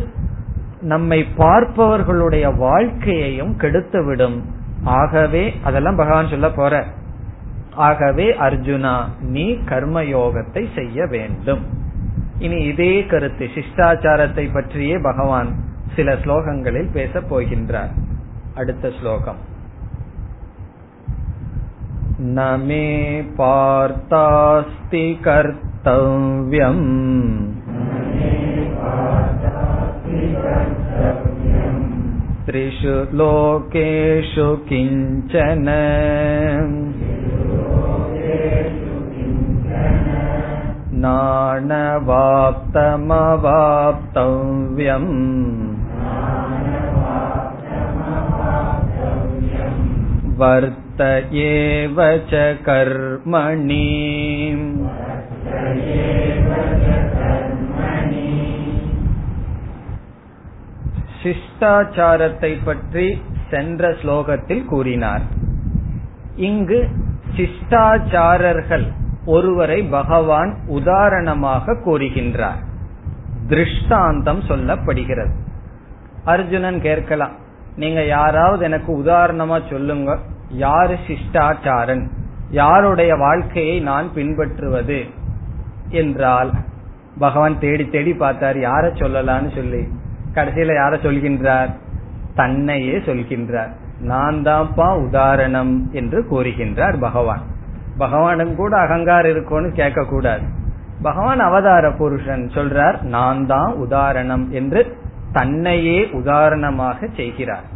நம்மை பார்ப்பவர்களுடைய வாழ்க்கையையும் கெடுத்துவிடும். ஆகவே அதெல்லாம் பகவான் சொல்ல போற. ஆகவே அர்ஜுனா, நீ கர்மயோகத்தை செய்ய வேண்டும். இனி இதே கருத்து சிஷ்டாச்சாரத்தை பற்றியே பகவான் சில ஸ்லோகங்களில் பேச போகின்றார். அடுத்த ஸ்லோகம் நமே பார்த்தாஸ்தி கர்த்தவ்யம் த்ரிஷு லோகேஷு கிஞ்சன நானவாப்தமவாப்தவ்யம் வர்த்த ஏவ ச கர்மணி. சிஷ்டாச்சாரத்தை பற்றி சென்ற ஸ்லோகத்தில் கூறினார். இங்கு சிஷ்டாச்சாரர்கள் ஒருவரை பகவான் உதாரணமாக கூறுகின்றார். திருஷ்டாந்தம் சொல்லப்படுகிறது. அர்ஜுனன் கேட்கலாம், நீங்க யாராவது எனக்கு உதாரணமா சொல்லுங்க, யாரு சிஷ்டாச்சாரன், யாருடைய வாழ்க்கையை நான் பின்பற்றுவது என்றால் பகவான் தேடி தேடி பார்த்தார் யார சொல்லலான்னு சொல்லி, கடைசியில யார சொல்கின்றார்? தன்னையே சொல்கின்றார். நான் தான்ப்பா உதாரணம் என்று கூறுகின்றார் பகவான். பகவானும் கூட அகங்காரம் இருக்கும்னு கேட்க கூடாது. பகவான் அவதார புருஷன், சொல்றார் நான் தான் உதாரணம் என்று தன்னையே உதாரணமாக செய்கிறார்.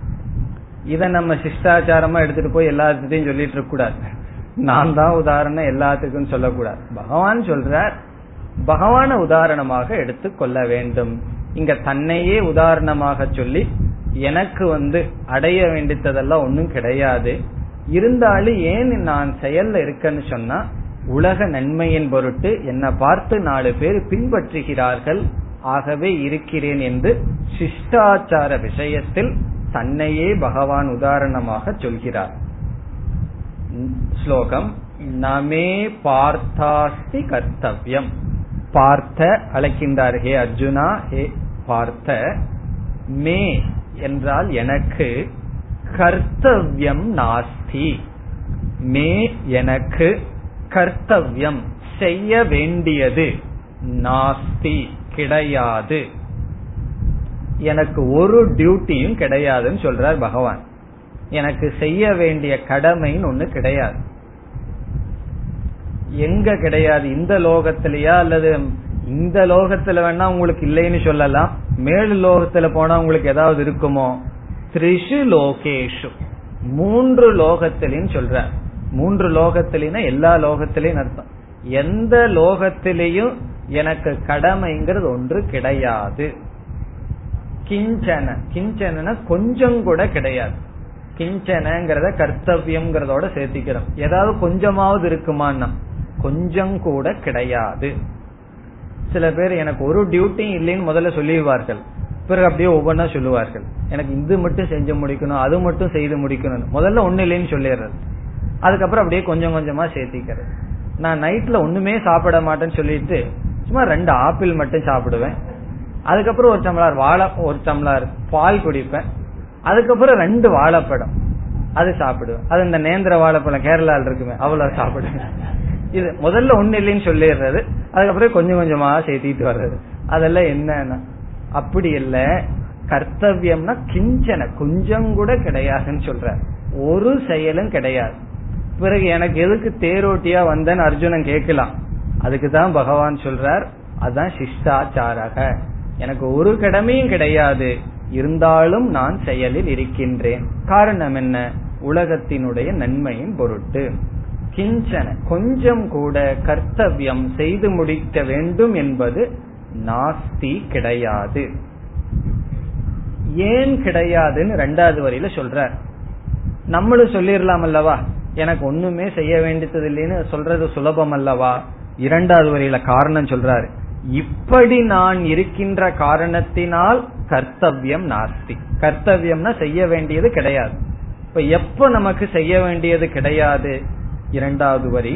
இத நம்ம சிஷ்டாச்சாரமா எடுத்துட்டு போய் எல்லாத்தையும் சொல்லிட்டு இருக்க கூடாது. நான் தான் உதாரணம் எல்லாத்துக்கும் சொல்லக்கூடாது. பகவான் சொல்றார், பகவான உதாரணமாக எடுத்து கொள்ள வேண்டும். இங்க தன்னையே உதாரணமாக சொல்லி எனக்கு வந்து அடைய வேண்டியதெல்லாம் ஒன்னும் கிடையாது, இருந்தாலும் ஏன் நான் செயல்ல இருக்கேன்னு சொன்னா உலக நன்மையின் பொருட்டு என்னை பார்த்து நாலு பேர் பின்பற்றுகிறார்கள், ஆகவே இருக்கிறேன் என்று சிஷ்டாச்சார விஷயத்தில் தன்னையே பகவான் உதாரணமாக சொல்கிறார். ஸ்லோகம் நமே பார்த்தாஸ்தி கர்த்தவ்யம். பார்த்த அழைக்கின்றார், ஹே அர்ஜுனா, ஹே பார்த்த, மே என்றால் எனக்கு, கர்த்தவ்யம் நாஸ்தி, மே எனக்கு கர்த்தவ்யம் செய்ய வேண்டியது, நாஸ்தி கிடையாது, எனக்கு ஒரு டியூட்டியும் கிடையாதுன்னு சொல்றார் பகவான். எனக்கு செய்ய வேண்டிய கடமைன்னு ஒண்ணு கிடையாது. எங்க கிடையாது? இந்த லோகத்திலயா? அல்லது இந்த லோகத்துல வேணா உங்களுக்கு இல்லைன்னு சொல்லலாம், மேலு லோகத்துல போனா உங்களுக்கு ஏதாவது இருக்குமோ? த்ரிஷு லோகேஷு, மூன்று லோகத்திலும் சொல்ற. மூன்று லோகத்திலேனா எல்லா லோகத்திலையும் அர்த்தம். எந்த லோகத்திலையும் எனக்கு கடமைங்கிறது ஒன்று கிடையாது. கிஞ்சன, கிஞ்சன கொஞ்சம் கூட கிடையாது. கிஞ்சனங்கிறத கர்த்தவியம்ங்கிறதோட சேர்த்திக்கிறோம். ஏதாவது கொஞ்சமாவது இருக்குமான்னா கொஞ்சம் கூட கிடையாது. சில பேர் எனக்கு ஒரு டியூட்டி இல்லைன்னு முதல்ல சொல்லிடுவார்கள், பிறகு அப்படியே ஒவ்வொன்னா சொல்லுவார்கள், எனக்கு இது மட்டும் செஞ்சு முடிக்கணும், அது மட்டும் செய்து முடிக்கணும். முதல்ல ஒண்ணு இல்லைன்னு சொல்லிடுறது, அதுக்கப்புறம் அப்படியே கொஞ்சம் கொஞ்சமா சேர்த்திக்கிறது. நான் நைட்ல ஒண்ணுமே சாப்பிட மாட்டேன்னு சொல்லிட்டு சும்மா ரெண்டு ஆப்பிள் மட்டும் சாப்பிடுவேன், அதுக்கப்புறம் ஒரு டம்ளர் வாழை ஒரு டம்ளர் பால் குடிப்பேன், அதுக்கப்புறம் ரெண்டு வாழைப்பழம் அது சாப்பிடுவேன், அது இந்த நேந்திர வாழைப்பழம் கேரளாவில் இருக்குமே அவ்வளவு சாப்பிடுவேன். இது முதல்ல ஒண்ணு இல்லைன்னு சொல்லிடுறது, அதுக்கப்புறம் கொஞ்சம் கொஞ்சமா சேர்த்திட்டு வர்றது. அதெல்லாம் என்ன? அப்படி இல்ல, கர்த்தவியம்னா கிஞ்சன கொஞ்சம் கூட கிடையாதுன்னு சொல்ற, ஒரு செயலும் கிடையாது. பிறகு எனக்கு எதுக்கு தேரோட்டியா வந்தேன்னு அர்ஜுனன் கேட்கலாம். அதுக்குதான் பகவான் சொல்றார், அதான் சிஷ்டாச்சாரக, எனக்கு ஒரு கடமையும் கிடையாது, இருந்தாலும் நான் செயலில் இருக்கின்றேன். காரணம் என்ன? உலகத்தினுடைய நன்மையின் பொருட்டு. கிஞ்சன கொஞ்சம் கூட கர்த்தவியம் செய்து முடிக்க வேண்டும் என்பது நாஸ்தி கிடையாது. ஏன் கிடையாதுன்னு ரெண்டாவது வரையில சொல்றார். நம்மளும் சொல்லிடலாம் அல்லவா, எனக்கு ஒண்ணுமே செய்ய வேண்டியது இல்லைன்னு சொல்றது சுலபம் அல்லவா? இரண்டாவது வரையில காரணம் சொல்றாரு, இப்படி நான் இருக்கின்ற காரணத்தினால் கர்த்தவியம் நாஸ்தி. கர்த்தவியம்னா செய்ய வேண்டியது கிடையாது. இப்ப எப்ப நமக்கு செய்ய வேண்டியது கிடையாது? இரண்டாவது வரி,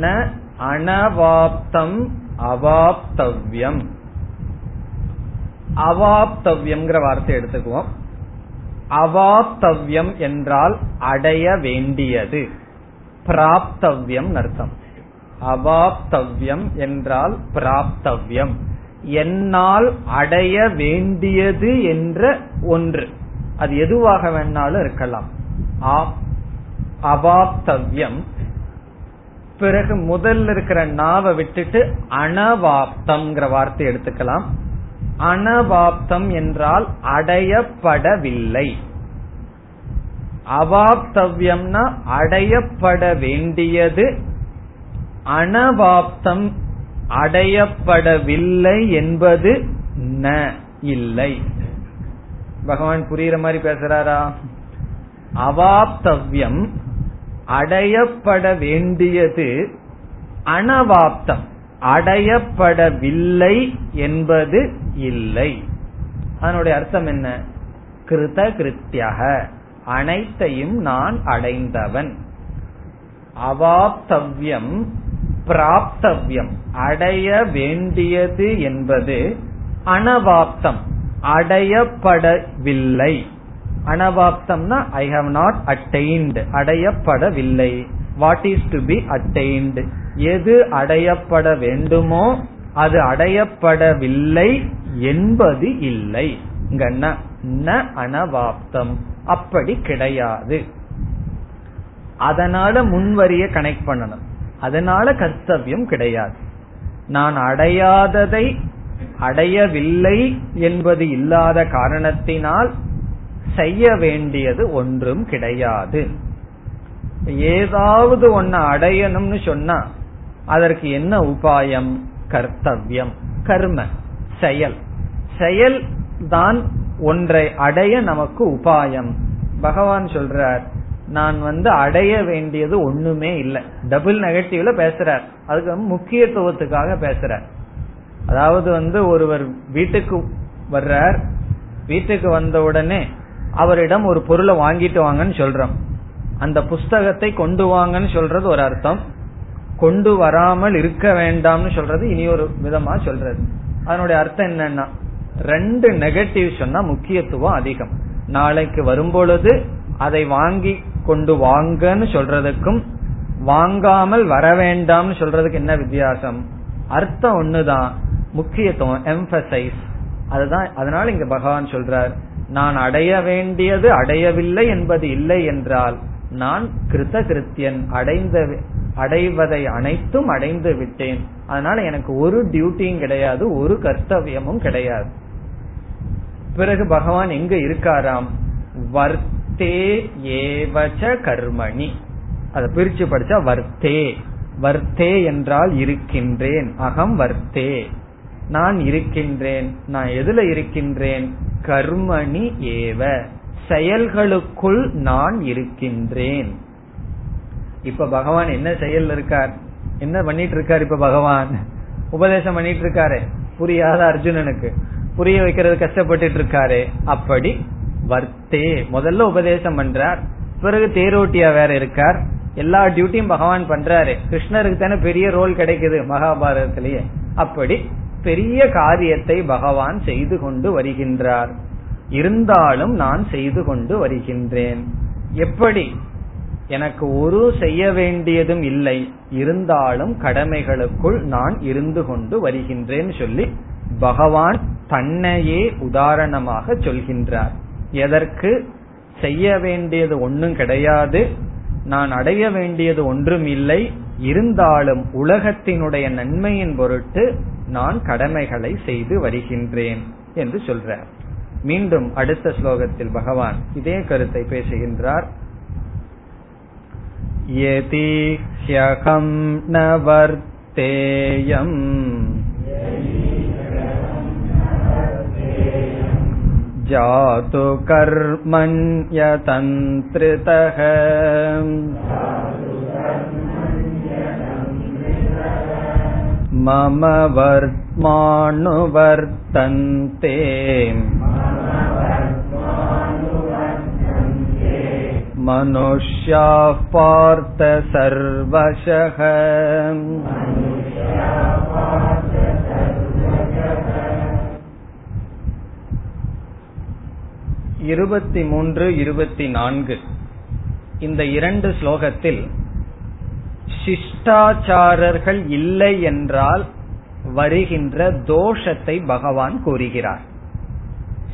ந அனவாப்தம் அவாப்தவ்யம். அவாப்தவ்யம்ங்கிற வார்த்தை எடுத்துக்குவோம். அவாப்தவ்யம் என்றால் அடைய வேண்டியது, பிராப்தவ்யம் அர்த்தம். அவாப்தவ்யம் என்றால் பிராப்தவ்யம், என்னால் அடைய வேண்டியது என்ற ஒன்று, அது எதுவாக வேணாலும் இருக்கலாம். அவாப்தவ்யம். பிறகு முதல்ல இருக்கிற நாவை விட்டுட்டு அனவாப்தம்ங்கிற வார்த்தை எடுத்துக்கலாம். அனவாப்தம் என்றால் அடையப்படவில்லை. அவாப்தவ்யம்னா அடையப்பட வேண்டியது, அனவாப்தம் அடையப்படவில்லை என்பது ந இல்லை. பகவான் புரியுற மாதிரி பேசுறாரா? அவாப்தவ்யம் அடையப்பட வேண்டியது, அனவாப்தம் அடையப்படவில்லை என்பது இல்லை. அதனுடைய அர்த்தம் என்ன? கிருத கிருத்தியாக, அனைத்தையும் நான் அடைந்தவன். அவாப்தவ்யம் பிராப்தவ்யம் அடைய வேண்டியது என்பது, அனவாப்தம் அடையப்படவில்லை. அனவாப்தம்னா ஐ ஹவ் நாட் அட்டைன்ட், அடையப்படவில்லை. What is to be attained? எது அடையப்பட வேண்டுமோ அது அடையப்படவில்லை என்பது இல்லை. ந அனவாப்தம், அப்படி கிடையாது. அதனால முன்வரிய கனெக்ட் பண்ணணும். அதனால கர்த்தவியம் கிடையாது. நான் அடையாததை அடையவில்லை என்பது இல்லாத காரணத்தினால் செய்ய வேண்டியது ஒன்றும் கிடையாது. ஏதாவது ஒன்ன அடையணும்னு சொன்னா அதற்கு என்ன உபாயம்? கர்த்தவியம், கர்ம, செயல். செயல் தான் ஒன்றை அடைய நமக்கு உபாயம். பகவான் சொல்றார், நான் வந்து அடைய வேண்டியது ஒண்ணுமே இல்லை. டபுள் நெகட்டிவ்ல பேசுறார், அதுக்கு முக்கியத்துவத்துக்காக பேசுறார். அதாவது வந்து ஒருவர் வீட்டுக்கு வர்றார், வீட்டுக்கு வந்த உடனே அவரிடம் ஒரு பொருளை வாங்கிட்டு வாங்கன்னு சொல்றோம். அந்த புஸ்தகத்தை கொண்டு வாங்கன்னு சொல்றது ஒரு அர்த்தம், கொண்டு வராமல் இருக்க வேண்டாம்னு சொல்றது இனி ஒரு விதமா சொல்றது. அதனுடைய அர்த்தம் என்னன்னா, ரெண்டு நெகட்டிவ் சொன்னா முக்கியத்துவம் அதிகம். நாளைக்கு வரும்பொழுது அதை வாங்கி கொண்டு வாங்கன்னு சொல்றதுக்கும் வாங்காமல் வர வேண்டாம்னு சொல்றதுக்கு என்ன வித்தியாசம்? அர்த்தம் ஒண்ணுதான், முக்கியத்துவம், எம்பசைஸ், அதுதான். அதனால இங்க பகவான் சொல்றார், நான் அடைய வேண்டியது அடையவில்லை என்பது இல்லை என்றால் நான் கிருத கிருத்தியன், அடைந்த அடைவதை அனைத்தும் அடைந்து விட்டேன். அதனால எனக்கு ஒரு டியூட்டியும் கிடையாது, ஒரு கர்த்தவியமும் கிடையாது. பிறகு பகவான் எங்க இருக்காராம்? வர்த்தே ஏவச்ச கர்மணி. அத பிரிச்சு படிச்சா வர்த்தே, வர்த்தே என்றால் இருக்கின்றேன். அகம் வர்த்தே, நான் இருக்கின்றேன். நான் எதுல இருக்கின்றேன்? கர்மணி ஏவ, செயல்களுக்குள் நான் இருக்கின்றேன். இப்ப பகவான் என்ன செயல் இருக்கார்? என்ன பண்ணிட்டு இருக்கார்? இப்ப பகவான் உபதேசம் பண்ணிட்டு இருக்காரு, புரியாத அர்ஜுனனுக்கு புரிய வைக்கிறது கஷ்டப்பட்டு இருக்காரு. அப்படி வர்த்தே முதல்ல உபதேசம் பண்றார், பிறகு தேரோட்டியா வேற இருக்கார். எல்லா டியூட்டியும் பகவான் பண்றாரு. கிருஷ்ணருக்கு தானே பெரிய ரோல் கிடைக்குது மகாபாரதத்திலேயே. அப்படி பெரிய காரியத்தை பகவான் செய்து கொண்டு வருகின்றார். இருந்தாலும் நான் செய்து கொண்டு வருகின்றேன். எப்படி? எனக்கு ஒரு செய்ய வேண்டியதும் இல்லை, இருந்தாலும் கடமைகளுக்குள் நான் இருந்து கொண்டு வருகின்றேன் சொல்லி பகவான் தன்னையே உதாரணமாக சொல்கின்றார். எதற்கு? செய்ய வேண்டியது ஒன்றும் கிடையாது, நான் அடைய வேண்டியது ஒன்றும் இல்லை, இருந்தாலும் உலகத்தினுடைய நன்மையின் பொருட்டு நான் கடமைகளை செய்து வருகின்றேன் என்று சொல்றார். மீண்டும் அடுத்த ஸ்லோகத்தில் பகவான் இதே கருத்தை பேசுகின்றார். யதி ஹ்யகம் ந வர்த்தேயம் ஜாது கர்மண்யதந்த்ரிதஹ மம வர்த்மானு வர்த்தந்தே மனுஷ்யாः பார்த்த சர்வசஹ. இருபத்தி மூன்று இருபத்தி நான்கு இந்த இரண்டு ஸ்லோகத்தில் சிஷ்டாச்சாரர்கள் இல்லை என்றால் வருகின்ற தோஷத்தை பகவான் கூறுகிறார்.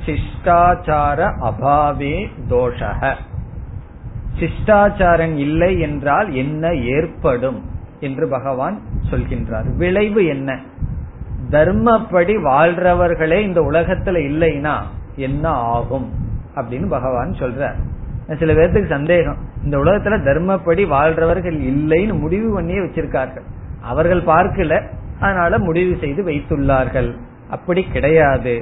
சிஷ்டாச்சார அபாவே தோஷஹ. சிஷ்டாச்சாரன் இல்லை என்றால் என்ன ஏற்படும் என்று பகவான் சொல்கின்றார். விளைவு என்ன? தர்மப்படி வாழ்றவர்களே இந்த உலகத்துல இல்லைன்னா என்ன ஆகும் அப்படின்னு பகவான் சொல்றார். சில பேர்த்துக்கு சந்தேகம், இந்த உலகத்துல தர்மப்படி வாழ்றவர்கள் இல்லைன்னு முடிவு பண்ணியே வச்சிருக்கார்கள். அவர்கள் பார்க்கல, அதனால முடிவு செய்து வைத்துள்ளார்கள். அப்படி கிடையாது,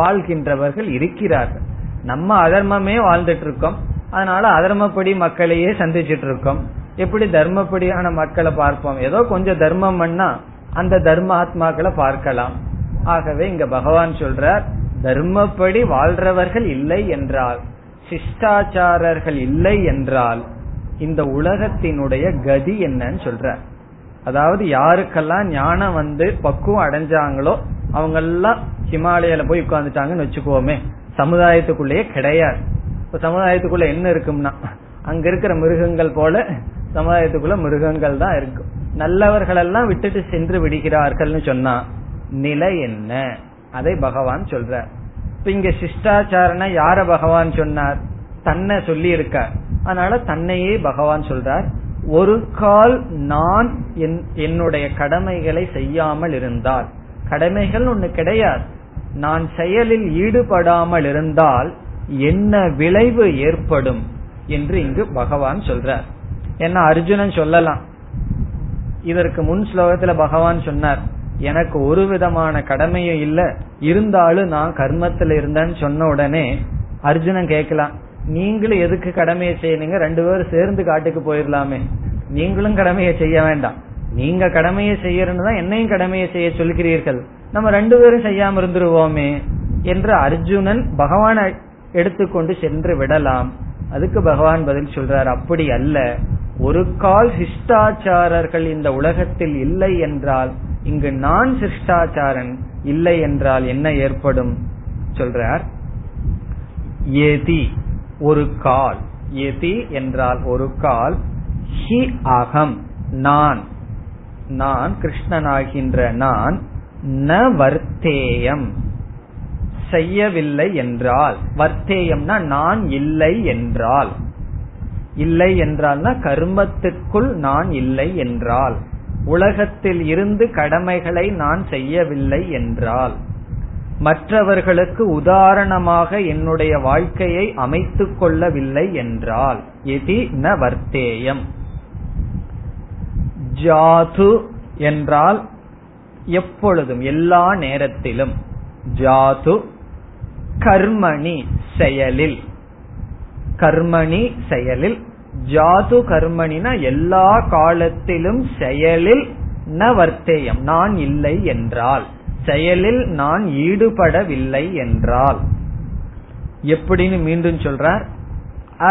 வாழ்கின்றவர்கள் இருக்கிறார்கள். நம்ம அதர்மமே வாழ்ந்துட்டு இருக்கோம், அதனால அதர்மப்படி மக்களையே சந்திச்சுட்டு இருக்கோம். எப்படி தர்மப்படியான மக்களை பார்ப்போம்? ஏதோ கொஞ்சம் தர்மம் பண்ணா அந்த தர்ம ஆத்மாக்களை பார்க்கலாம். ஆகவே இங்க பகவான் சொல்றார், தர்மப்படி வாழ்றவர்கள் இல்லை என்றால், சிஷ்டாச்சாரர்கள் இல்லை என்றால் இந்த உலகத்தினுடைய கதி என்னன்னு சொல்றார். அதாவது யாருக்கெல்லாம் ஞானம் வந்து பக்குவம் அடைஞ்சாங்களோ அவங்க எல்லாம் ஹிமாலயில போய் உட்கார்ந்துட்டாங்கன்னு வச்சுக்கோமே, சமுதாயத்துக்குள்ளேயே கிடையாது. இப்ப சமுதாயத்துக்குள்ள என்ன இருக்கும்னா, அங்க இருக்கிற மிருகங்கள் போல சமுதாயத்துக்குள்ள மிருகங்கள் தான் இருக்கும். நல்லவர்கள் எல்லாம் விட்டுட்டு சென்று விடுகிறார்கள் சொன்னா நிலை என்ன, அதை பகவான் சொல்றார். இப்ப இங்க சிஷ்டாச்சாரனை யார பகவான் சொன்னார்? தன்னை சொல்லி இருக்கார். அதனால தன்னையே பகவான் சொல்றார். ஒரு கால் நான் என்னுடைய கடமைகளை செய்யாமல் இருந்தால், கடமைகள் ஒண்ணு கிடையாது, நான் செயலில் ஈடுபடாமல் இருந்தால் என்ன விளைவு ஏற்படும் என்று இங்கு பகவான் சொல்றார். ஏன்னா அர்ஜுனன் சொல்லலாம், இதற்கு முன் ஸ்லோகத்துல பகவான் சொன்னார், எனக்கு ஒரு விதமான கடமையும் இல்ல, இருந்தாலும் நான் கர்மத்துல இருந்தேன்னு சொன்ன உடனே அர்ஜுனன் கேட்கலாம், நீங்களும் எதுக்கு கடமையை செய்யணுங்க, ரெண்டு பேரும் சேர்ந்து காட்டுக்கு போயிடலாமே, நீங்களும் கடமையை செய்ய வேண்டாம், நீங்க கடமையை செய்யறதுன்னு தான் என்னையும் கடமையை செய்ய சொல்கிறீர்கள், நம்ம ரெண்டு பேரும் செய்யாம இருந்துருவோமே என்று அர்ஜுனன் பகவானை எடுத்துக்கொண்டு சென்று விடலாம். அதுக்கு பகவான் பதில் சொல்றார், அப்படி அல்ல, ஒரு கால் சிஷ்டாச்சாரர்கள் இந்த உலகத்தில் இல்லை என்றால், இங்கு நான் சிஷ்டாச்சாரன் இல்லை என்றால் என்ன ஏற்படும் சொல்றார். ஏதி ஒரு கால், ஏதி என்றால் ஒரு கால், ஹி அகம் நான், நான் கிருஷ்ணனாகின்ற நான், ந வர்த்தேயம் செய்யவில்லை என்றால், வர்த்தேயம்னா நான் இல்லை என்றால், இல்லை என்றால்னா கர்மத்துக்குள் நான் இல்லை என்றால், உலகத்தில் இருந்து கடமைகளை நான் செய்யவில்லை என்றால், மற்றவர்களுக்கு உதாரணமாக என்னுடைய வாழ்க்கையை அமைத்துக் கொள்ளவில்லை என்றால், எதி ந வர்த்தேயம். ஜாது என்றால் எப்பொழுதும், எல்லா நேரத்திலும், ஜாது கர்மணி செயலில், கர்மணி செயலில், ஜாது கர்மணினா எல்லா காலத்திலும் செயலில், ந வர்த்தேயம் நான் இல்லை என்றால், செயலில் நான் ஈடுபடவில்லை என்றால். எப்படின்னு மீண்டும் சொல்றார்,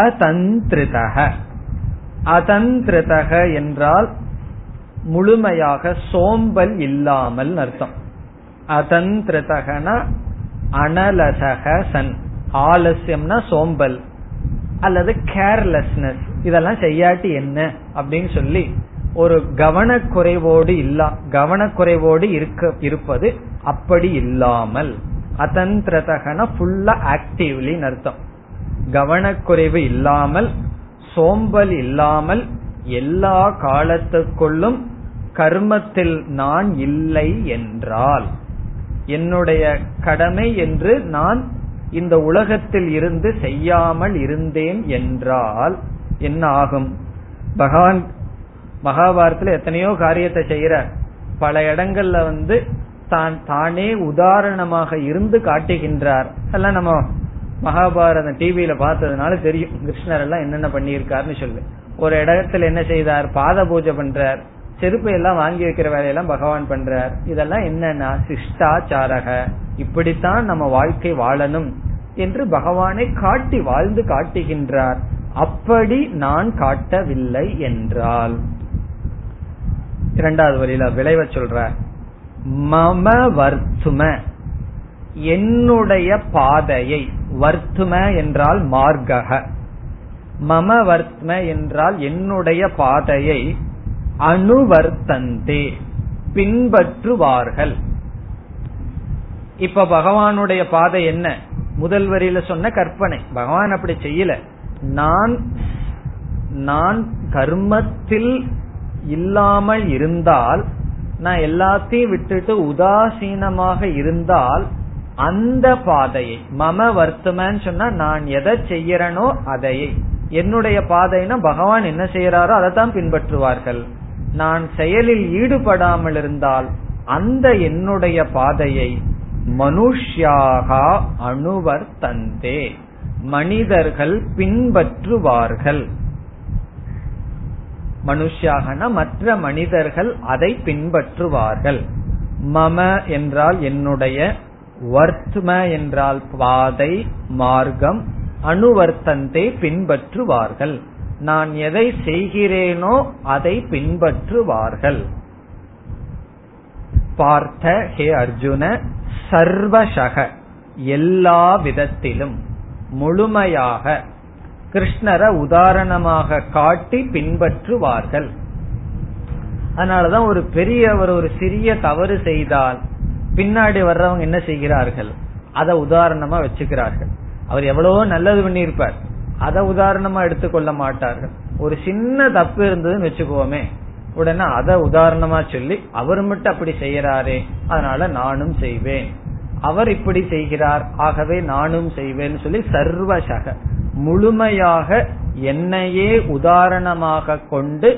அதந்திருதக, அதந்திருதக என்றால் முழுமையாக சோம்பல் இல்லாமல் அர்த்தம். அதந்திருதகன அனலசக சன், ஆலசியம்னா சோம்பல் அல்லது கேர்லெஸ்னஸ், இதெல்லாம் செய்யாட்டி என்ன அப்படின்னு சொல்லி ஒரு கவனக்குறைவோடு இல்ல, கவனக்குறைவோடு இருக்க இருப்பது, அப்படி இல்லாமல். அதந்திரதகன ஃபுல்லா ஆக்டிவ்லி அர்த்தம், கவனக்குறைவு இல்லாமல், சோம்பல் இல்லாமல், எல்லா காலத்துக்குள்ளும் கர்மத்தில் நான் இல்லை என்றால், என்னுடைய கடமை என்று நான் இந்த உலகத்தில் இருந்து செய்யாமல் இருந்தேன் என்றால் என்ன ஆகும்? பகவான் மகாபாரத்தில் எத்தனையோ காரியத்தை செய்யறார், பல இடங்கள்ல வந்து தான் தானே உதாரணமாக இருந்து காட்டுகின்றார். அதெல்லாம் நம்ம மகாபாரதம் டிவியில பார்த்ததுனால தெரியும், கிருஷ்ணர் எல்லாம் என்னென்ன பண்ணியிருக்காருன்னு சொல்லு. ஒரு இடத்துல என்ன செய்தார்? பாத பூஜை பண்றார், செருப்பையெல்லாம் வாங்கி வைக்கிற வேலையெல்லாம் பகவான் பண்றார். இதெல்லாம் என்னன்னா சிஷ்டாச்சாரக, இப்படித்தான் நம்ம வாழ்க்கை வாழணும் என்று பகவானை காட்டி வாழ்ந்து காட்டுகின்றார். அப்படி நான் காட்டவில்லை என்றால், இரண்டாவது வரியில விளைவ சொல்ற, மம வர்த்தும என்னுடைய பாதையை, வர்த்தும என்றால் மார்கக, மம வர்த்ம என்றால் என்னுடைய பாதையை, அனுவர்த்தந்தே பின்பற்றுவார்கள். இப்ப பகவானுடைய பாதை என்ன? முதல் வரியில சொன்ன கற்பனை, பகவான் அப்படி செய்யல, நான் நான் கர்மத்தில் இல்லாமல் இருந்தால், நான் எல்லாத்தையும் விட்டுட்டு உதாசீனமாக இருந்தால், அந்த பாதையை, மம வர்த்தமன்னு சொன்னா நான் எதை செய்யறனோ அதையே, என்னுடைய பாதைனா பகவான் என்ன செய்யறாரோ அதைத்தான் பின்பற்றுவார்கள். நான் செயலில் ஈடுபடாமல் இருந்தால் அந்த என்னுடைய பாதையை மனுஷ்யாக அனுவர்த்தந்தே மனிதர்கள் பின்பற்றுவார்கள். மனுஷ்யாகனா மற்ற மனிதர்கள் அதை பின்பற்றுவார்கள். மம என்றால் என்னுடைய, வர்த்ம என்றால் பாதை மார்க்கம், அனுவர்த்தந்தே பின்பற்றுவார்கள். நான் எதை செய்கிறேனோ அதை பின்பற்றுவார்கள். பார்த்த ஹே அர்ஜுன, சர்வசக எல்லா விதத்திலும், முழுமையாக, கிருஷ்ணரை உதாரணமாக காட்டி பின்பற்றுவார்கள். அதனாலதான் ஒரு பெரியவர் ஒரு சிறிய தவறு செய்தால் பின்னாடி வர்றவங்க என்ன செய்கிறார்கள், அதை உதாரணமா வச்சுக்கிறார்கள். அவர் எவ்வளவோ நல்லது பண்ணியிருப்பார், அதை உதாரணமா எடுத்துக்கொள்ள மாட்டார்கள். ஒரு சின்ன தப்பு இருந்ததுன்னு வச்சுக்கோமே, உடனே அதை உதாரணமா சொல்லி அவர் மட்டும் அப்படி செய்யறாரே அதனால நானும் செய்வேன், அவர் இப்படி செய்கிறார் ஆகவே நானும் செய்வேன்னு சொல்லி சர்வசக முழுமையாக என்னையே உதாரணமாக கொண்டு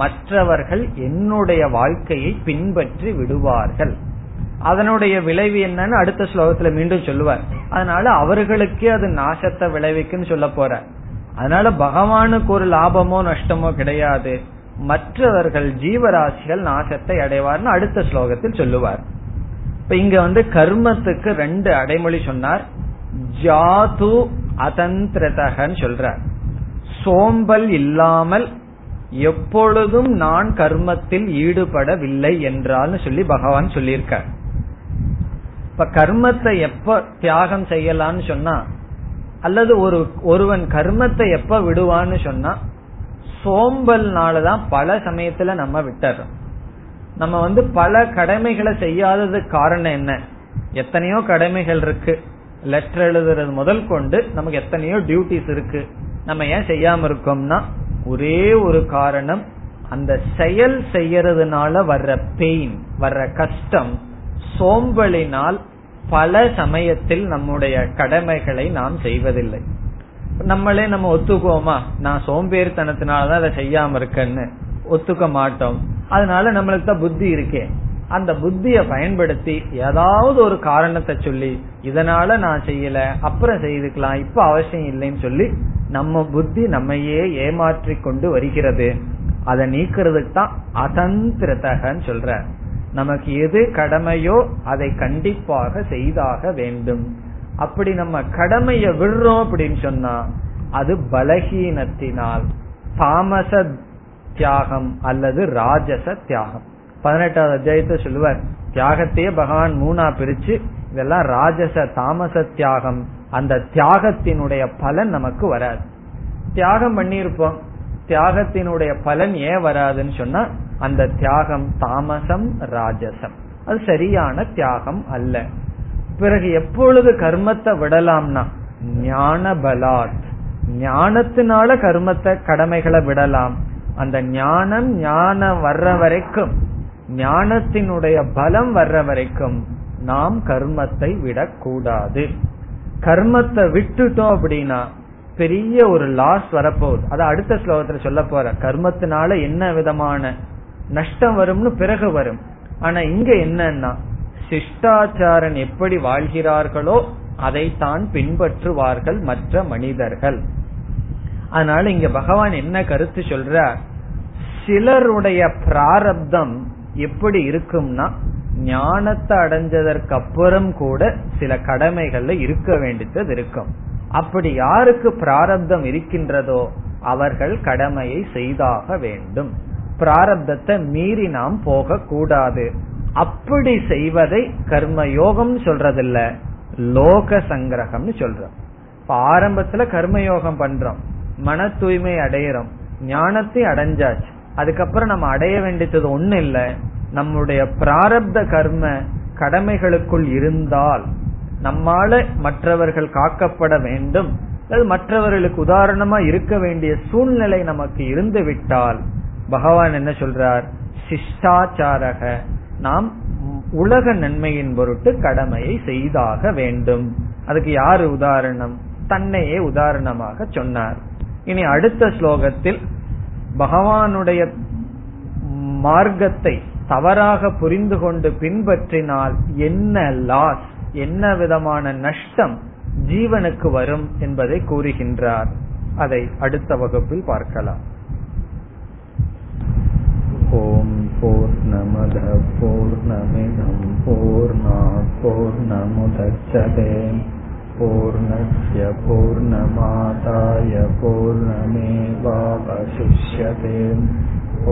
மற்றவர்கள் என்னுடைய வாழ்க்கையை பின்பற்றி விடுவார்கள். அதனுடைய விளைவு என்னன்னு அடுத்த ஸ்லோகத்துல மீண்டும் சொல்லுவார். அதனால அவர்களுக்கே அது நாசத்தை விளைவிக்குன்னு சொல்ல போற. அதனால பகவானுக்கு ஒரு லாபமோ நஷ்டமோ கிடையாது, மற்றவர்கள் ஜீவராசிகள் நாசத்தை அடைவார்னு அடுத்த ஸ்லோகத்தில் சொல்லுவார். இப்ப இங்க வந்து கர்மத்துக்கு ரெண்டு அடைமொழி சொன்னார். ஜாது அதந்திரதகன்னு சொல்றார். சோம்பல் இல்லாமல் எப்பொழுதும் நான் கர்மத்தில் ஈடுபடவில்லை என்றால் சொல்லி பகவான் சொல்லியிருக்கார். இப்ப கர்மத்தை எப்ப தியாகம் செய்யலான்னு சொன்னா, அல்லது ஒரு ஒருவன் கர்மத்தை எப்ப விடுவான்னு சொன்னா, சோம்பல்னாலதான் பல சமயத்துல நம்ம விட்டுறோம். நம்ம வந்து பல கடமைகளை செய்யாதது காரணம் என்ன, எத்தனையோ கடமைகள் இருக்கு, லெட்டர் எழுதுறது முதல் கொண்டு நமக்கு எத்தனையோ டியூட்டிஸ் இருக்கு, நம்ம ஏன் செய்யாம இருக்கோம்னா ஒரே ஒரு காரணம், அந்த செயல் செய்யறதுனால வர்ற பெயின் வர்ற கஷ்டம், சோம்பலினால் பல சமயத்தில் நம்முடைய கடமைகளை நாம் செய்வதில்லை. நம்மளே நம்ம ஒத்துக்குவோமா, நான் சோம்பேறித்தனத்தினாலதான் அதை செய்யாம இருக்கேன்னு ஒத்துக்க மாட்டோம். அதனால நம்மளுக்கு தான் புத்தி இருக்கே, அந்த புத்திய பயன்படுத்தி ஏதாவது ஒரு காரணத்தை சொல்லி இதனால நான் செய்யல, அப்புறம் செய்துக்கலாம், இப்ப அவசியம் இல்லைன்னு சொல்லி நம்ம புத்தி நம்மையே ஏமாற்றி கொண்டு வருகிறது. அதை நீக்கிறதுக்கு தான் அதந்திரதகன்னு சொல்ற. நமக்கு எது கடமையோ அதை கண்டிப்பாக செய்தாக வேண்டும். அப்படி நம்ம கடமைய விடுறோம் அப்படின்னு சொன்னா அது பலஹீனத்தினால், தாமச தியாகம் அல்லது ராஜச தியாகம். பதினெட்டாவது அத்தியாயத்தை சொல்லுவார். தியாகத்தையே பகவான் மூணா பிரிச்சு இதெல்லாம் ராஜச தாமச தியாகம். அந்த தியாகத்தினுடைய பலன் நமக்கு வராது. தியாகம் பண்ணியிருப்போம், தியாகத்தினுடைய பலன் ஏன் வராதுன்னு சொன்னா அந்த தியாகம் தாமசம் ராஜசம், அது சரியான தியாகம் அல்ல. பிறகு எப்பொழுது கர்மத்தை விடலாம்னா ஞான பலாத், ஞானத்தினால கர்மத்தை கடமைகளை விடலாம். அந்த ஞானம் ஞானம் வர்ற வரைக்கும், ஞானத்தினுடைய பலம் வர்ற வரைக்கும் நாம் கர்மத்தை விடக்கூடாது. கர்மத்தை விட்டுட்டோம் அப்படின்னா பெரிய ஒரு லாஸ் வரப்போகுது. அத அடுத்த ஸ்லோகத்துல சொல்ல போற. கர்மத்தினால என்ன விதமான நஷ்டம் வரும்னு பிறகு வரும். ஆனா இங்க என்னன்னா சிஷ்டாச்சாரன் எப்படி வாழ்கிறார்களோ அதைத்தான் பின்பற்றுவார்கள் மற்ற மனிதர்கள். அதனால இங்க பகவான் என்ன கருத்து சொல்ற, சிலருடைய பிராரப்தம் எப்படி இருக்கும்னா ஞானத்தை அடைஞ்சதற்கு அப்புறம் கூட சில கடமைகள்ல இருக்க வேண்டியது இருக்கும். அப்படி யாருக்கு பிராரப்தம் இருக்கின்றதோ அவர்கள் கடமையை செய்தாக வேண்டும். பிராரப்தத்தை மீறி நாம் போக கூடாது. அப்படி செய்வதை கர்மயோகம் சொல்றதில்ல, லோக சங்கிரகம்னு சொல்றோம். இப்ப ஆரம்பத்துல கர்மயோகம் பண்றோம், மன தூய்மை அடையிறோம், ஞானத்தை அடைஞ்சாச்சு. அதுக்கப்புறம் நம்ம அடைய வேண்டியது ஒண்ணு இல்ல, நம்முடைய பிராரப்த கர்ம கடமைகளுக்குள் இருந்தால் நம்மால மற்றவர்கள் காக்கப்பட வேண்டும், மற்றவர்களுக்கு உதாரணமா இருக்க வேண்டிய சூழ்நிலை நமக்கு இருந்து விட்டால் பகவான் என்ன சொல்றார், சிஷ்டாச்சாரக, நாம் உலக நன்மையின் பொருட்டு கடமையை செய்தாக வேண்டும். அதுக்கு யாரு உதாரணம், தன்னையே உதாரணமாக சொன்னார். இனி அடுத்த ஸ்லோகத்தில் பகவானுடைய மார்க்கத்தை தவறாக புரிந்து கொண்டு பின்பற்றினால் என்ன லாஸ், என்ன விதமான நஷ்டம் ஜீவனுக்கு வரும் என்பதை கூறுகின்றார். அதை அடுத்த வகுப்பில் பார்க்கலாம். ஓம் பூர்ணமத பூர்ணமிதம் பூர்ணாத் பூர்ணமுதச்யதே பூர்ணஸ்ய பூர்ணமாதாய பூர்ணமேவாவசிஷ்யதே.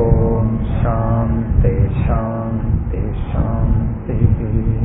ஓம் சாந்தி சாந்தி சாந்தி.